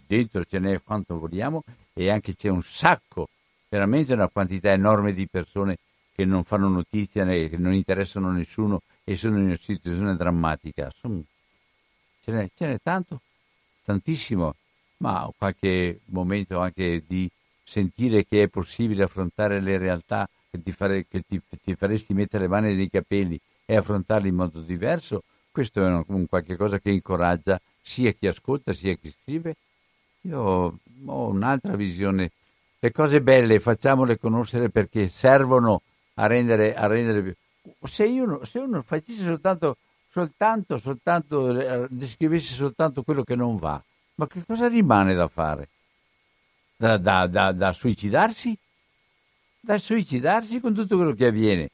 dentro ce n'è quanto vogliamo e anche c'è un sacco, veramente una quantità enorme di persone che non fanno notizia, che non interessano nessuno e sono in una situazione drammatica. Ce n'è tanto, tantissimo, ma qualche momento anche di sentire che è possibile affrontare le realtà che ti faresti mettere le mani nei capelli e affrontarle in modo diverso. Questo è un qualche cosa che incoraggia sia chi ascolta sia chi scrive. Io ho un'altra visione. Le cose belle facciamole conoscere perché servono a rendere... Se uno facesse soltanto descrivesse soltanto quello che non va, ma che cosa rimane da fare? Da suicidarsi? Da suicidarsi con tutto quello che avviene.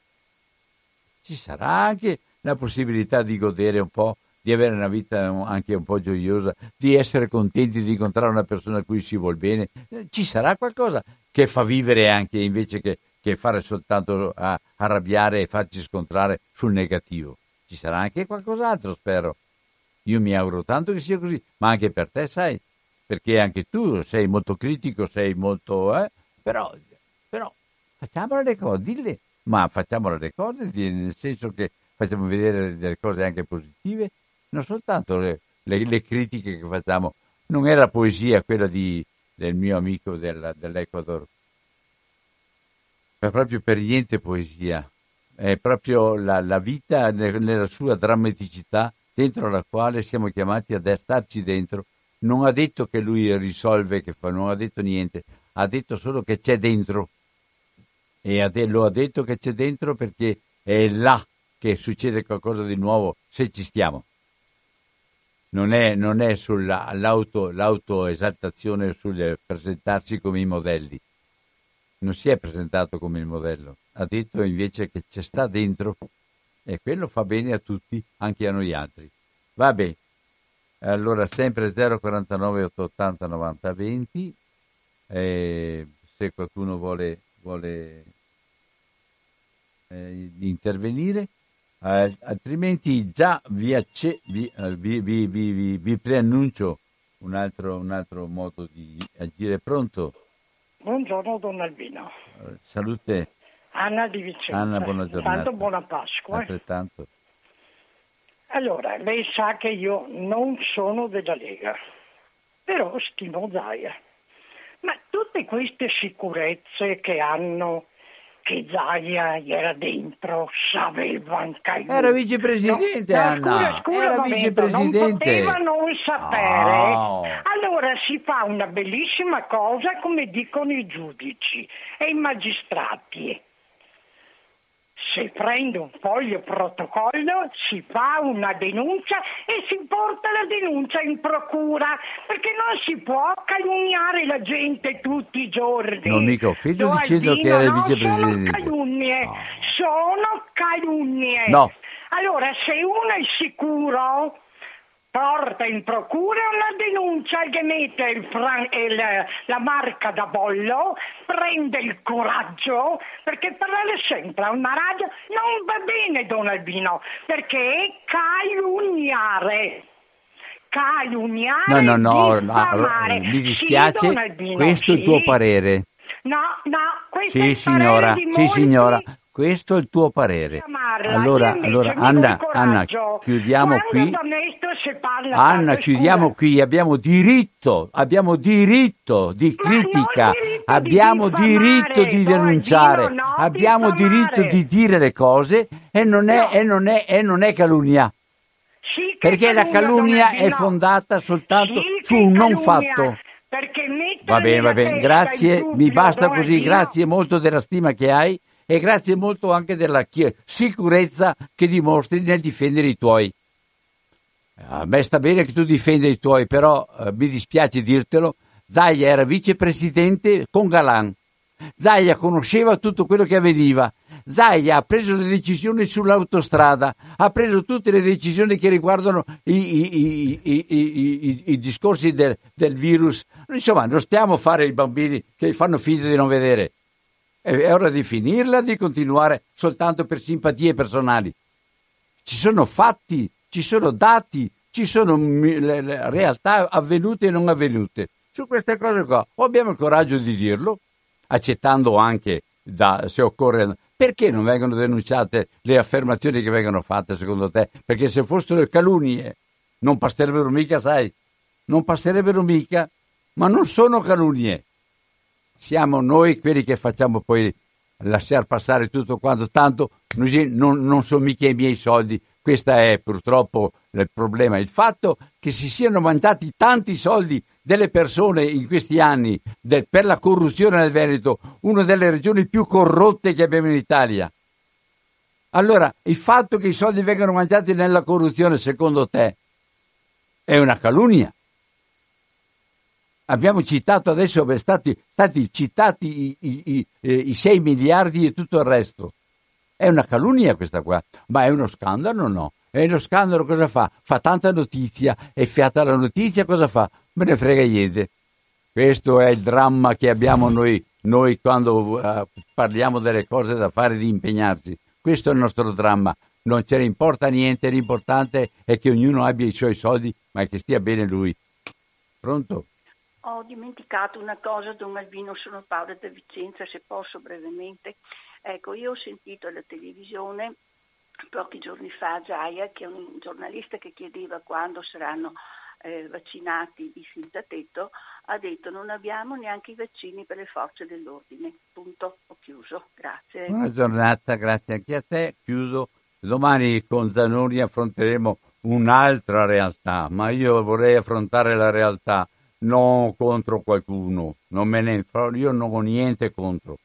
Ci sarà anche la possibilità di godere un po', di avere una vita anche un po' gioiosa, di essere contenti di incontrare una persona a cui si vuol bene. Ci sarà qualcosa che fa vivere anche invece che fare soltanto arrabbiare e farci scontrare sul negativo. Ci sarà anche qualcos'altro, spero. Io mi auguro tanto che sia così, ma anche per te, sai, perché anche tu sei molto critico, sei molto... Però facciamole le cose, dille, ma facciamole le cose, nel senso che facciamo vedere delle cose anche positive, non soltanto le critiche che facciamo. Non era poesia quella del mio amico dell'Ecuador, è proprio per niente poesia, è proprio la vita nella sua drammaticità dentro la quale siamo chiamati ad starci dentro. Non ha detto che lui risolve, che fa, non ha detto niente, ha detto solo che c'è dentro, e lo ha detto che c'è dentro perché è là che succede qualcosa di nuovo se ci stiamo. Non è sull'autoesaltazione, sul presentarsi come i modelli. Non si è presentato come il modello, ha detto invece che ci sta dentro e quello fa bene a tutti, anche a noi altri. Va bene, allora sempre 049 880 90 20 se qualcuno vuole intervenire. Altrimenti già vi preannuncio un altro modo di agire. Pronto? Buongiorno Don Albino. Salute. Anna di Vicenza. Anna, buona giornata. Tanto buona Pasqua. Altrettanto. Allora, lei sa che io non sono della Lega, però stimo Zaia. Ma tutte queste sicurezze che hanno, che Zaia era dentro, sapeva anche lui. Era vicepresidente, no, Anna. Scusa, era vicepresidente. Non poteva non sapere. No. Allora si fa una bellissima cosa, come dicono i giudici e i magistrati. Se prende un foglio protocollo, si fa una denuncia e si porta la denuncia in procura, perché non si può calunniare la gente tutti i giorni. Non mi confido dicendo che era il vicepresidente. Sono calunnie. No. Allora, se uno è sicuro porta in procura una denuncia che mette la marca da bollo, prende il coraggio, perché parlare sempre a una radio non va bene, Don Albino, perché calunniare, no, mi dispiace, sì, Albino, questo sì. È il tuo parere? No, questo sì, è il signora, parere di molti. Sì, signora. Questo è il tuo parere. Allora Anna, chiudiamo qui. Anna, chiudiamo qui. Abbiamo diritto di critica, abbiamo diritto di denunciare, abbiamo diritto di dire le cose e non è calunnia. Perché la calunnia è fondata soltanto su un non fatto. Va bene, grazie, mi basta così, grazie molto della stima che hai. E grazie molto anche della sicurezza che dimostri nel difendere i tuoi. A me sta bene che tu difenda i tuoi, però mi dispiace dirtelo, Zaia era vicepresidente con Galan. Zaia conosceva tutto quello che avveniva. Zaia ha preso le decisioni sull'autostrada, ha preso tutte le decisioni che riguardano i discorsi del virus. Insomma, non stiamo a fare i bambini che fanno finta di non vedere. È ora di finirla, di continuare soltanto per simpatie personali. Ci sono fatti, ci sono dati, ci sono le realtà avvenute e non avvenute. Su queste cose qua o abbiamo il coraggio di dirlo, accettando anche, se occorre, perché non vengono denunciate le affermazioni che vengono fatte secondo te? Perché se fossero calunnie non passerebbero mica, ma non sono calunnie. Siamo noi quelli che facciamo poi lasciar passare tutto quanto, tanto non sono mica i miei soldi, questo è purtroppo il problema. Il fatto che si siano mangiati tanti soldi delle persone in questi anni per la corruzione nel Veneto, una delle regioni più corrotte che abbiamo in Italia. Allora, il fatto che i soldi vengano mangiati nella corruzione, secondo te, è una calunnia? Abbiamo citato adesso, sono stati citati i 6 miliardi e tutto il resto. È una calunnia questa qua, ma è uno scandalo? No. E lo scandalo cosa fa? Fa tanta notizia, e fiata la notizia cosa fa? Me ne frega niente. Questo è il dramma che abbiamo noi quando parliamo delle cose da fare, di impegnarsi. Questo è il nostro dramma. Non ce ne importa niente, l'importante è che ognuno abbia i suoi soldi, ma che stia bene lui. Pronto? Ho dimenticato una cosa, Don Albino, sono Paola da Vicenza, se posso brevemente. Ecco, io ho sentito alla televisione pochi giorni fa Zaia, che è un giornalista che chiedeva quando saranno vaccinati i senza tetto, ha detto non abbiamo neanche i vaccini per le forze dell'ordine. Punto, ho chiuso. Grazie. Buona giornata, grazie anche a te. Chiudo. Domani con Zanoni affronteremo un'altra realtà, ma io vorrei affrontare la realtà. Non contro qualcuno, io non ho niente contro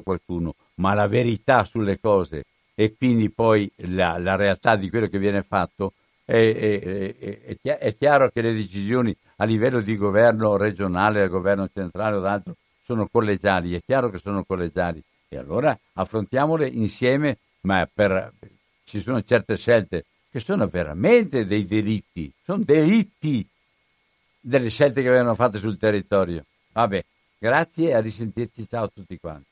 qualcuno, ma la verità sulle cose, e quindi poi la realtà di quello che viene fatto è chiaro che le decisioni a livello di governo regionale, governo centrale o altro sono collegiali, è chiaro che sono collegiali, e allora affrontiamole insieme, ma ci sono certe scelte che sono veramente dei delitti, sono delitti delle scelte che avevano fatto sul territorio. Vabbè, grazie e a risentirci, ciao a tutti quanti.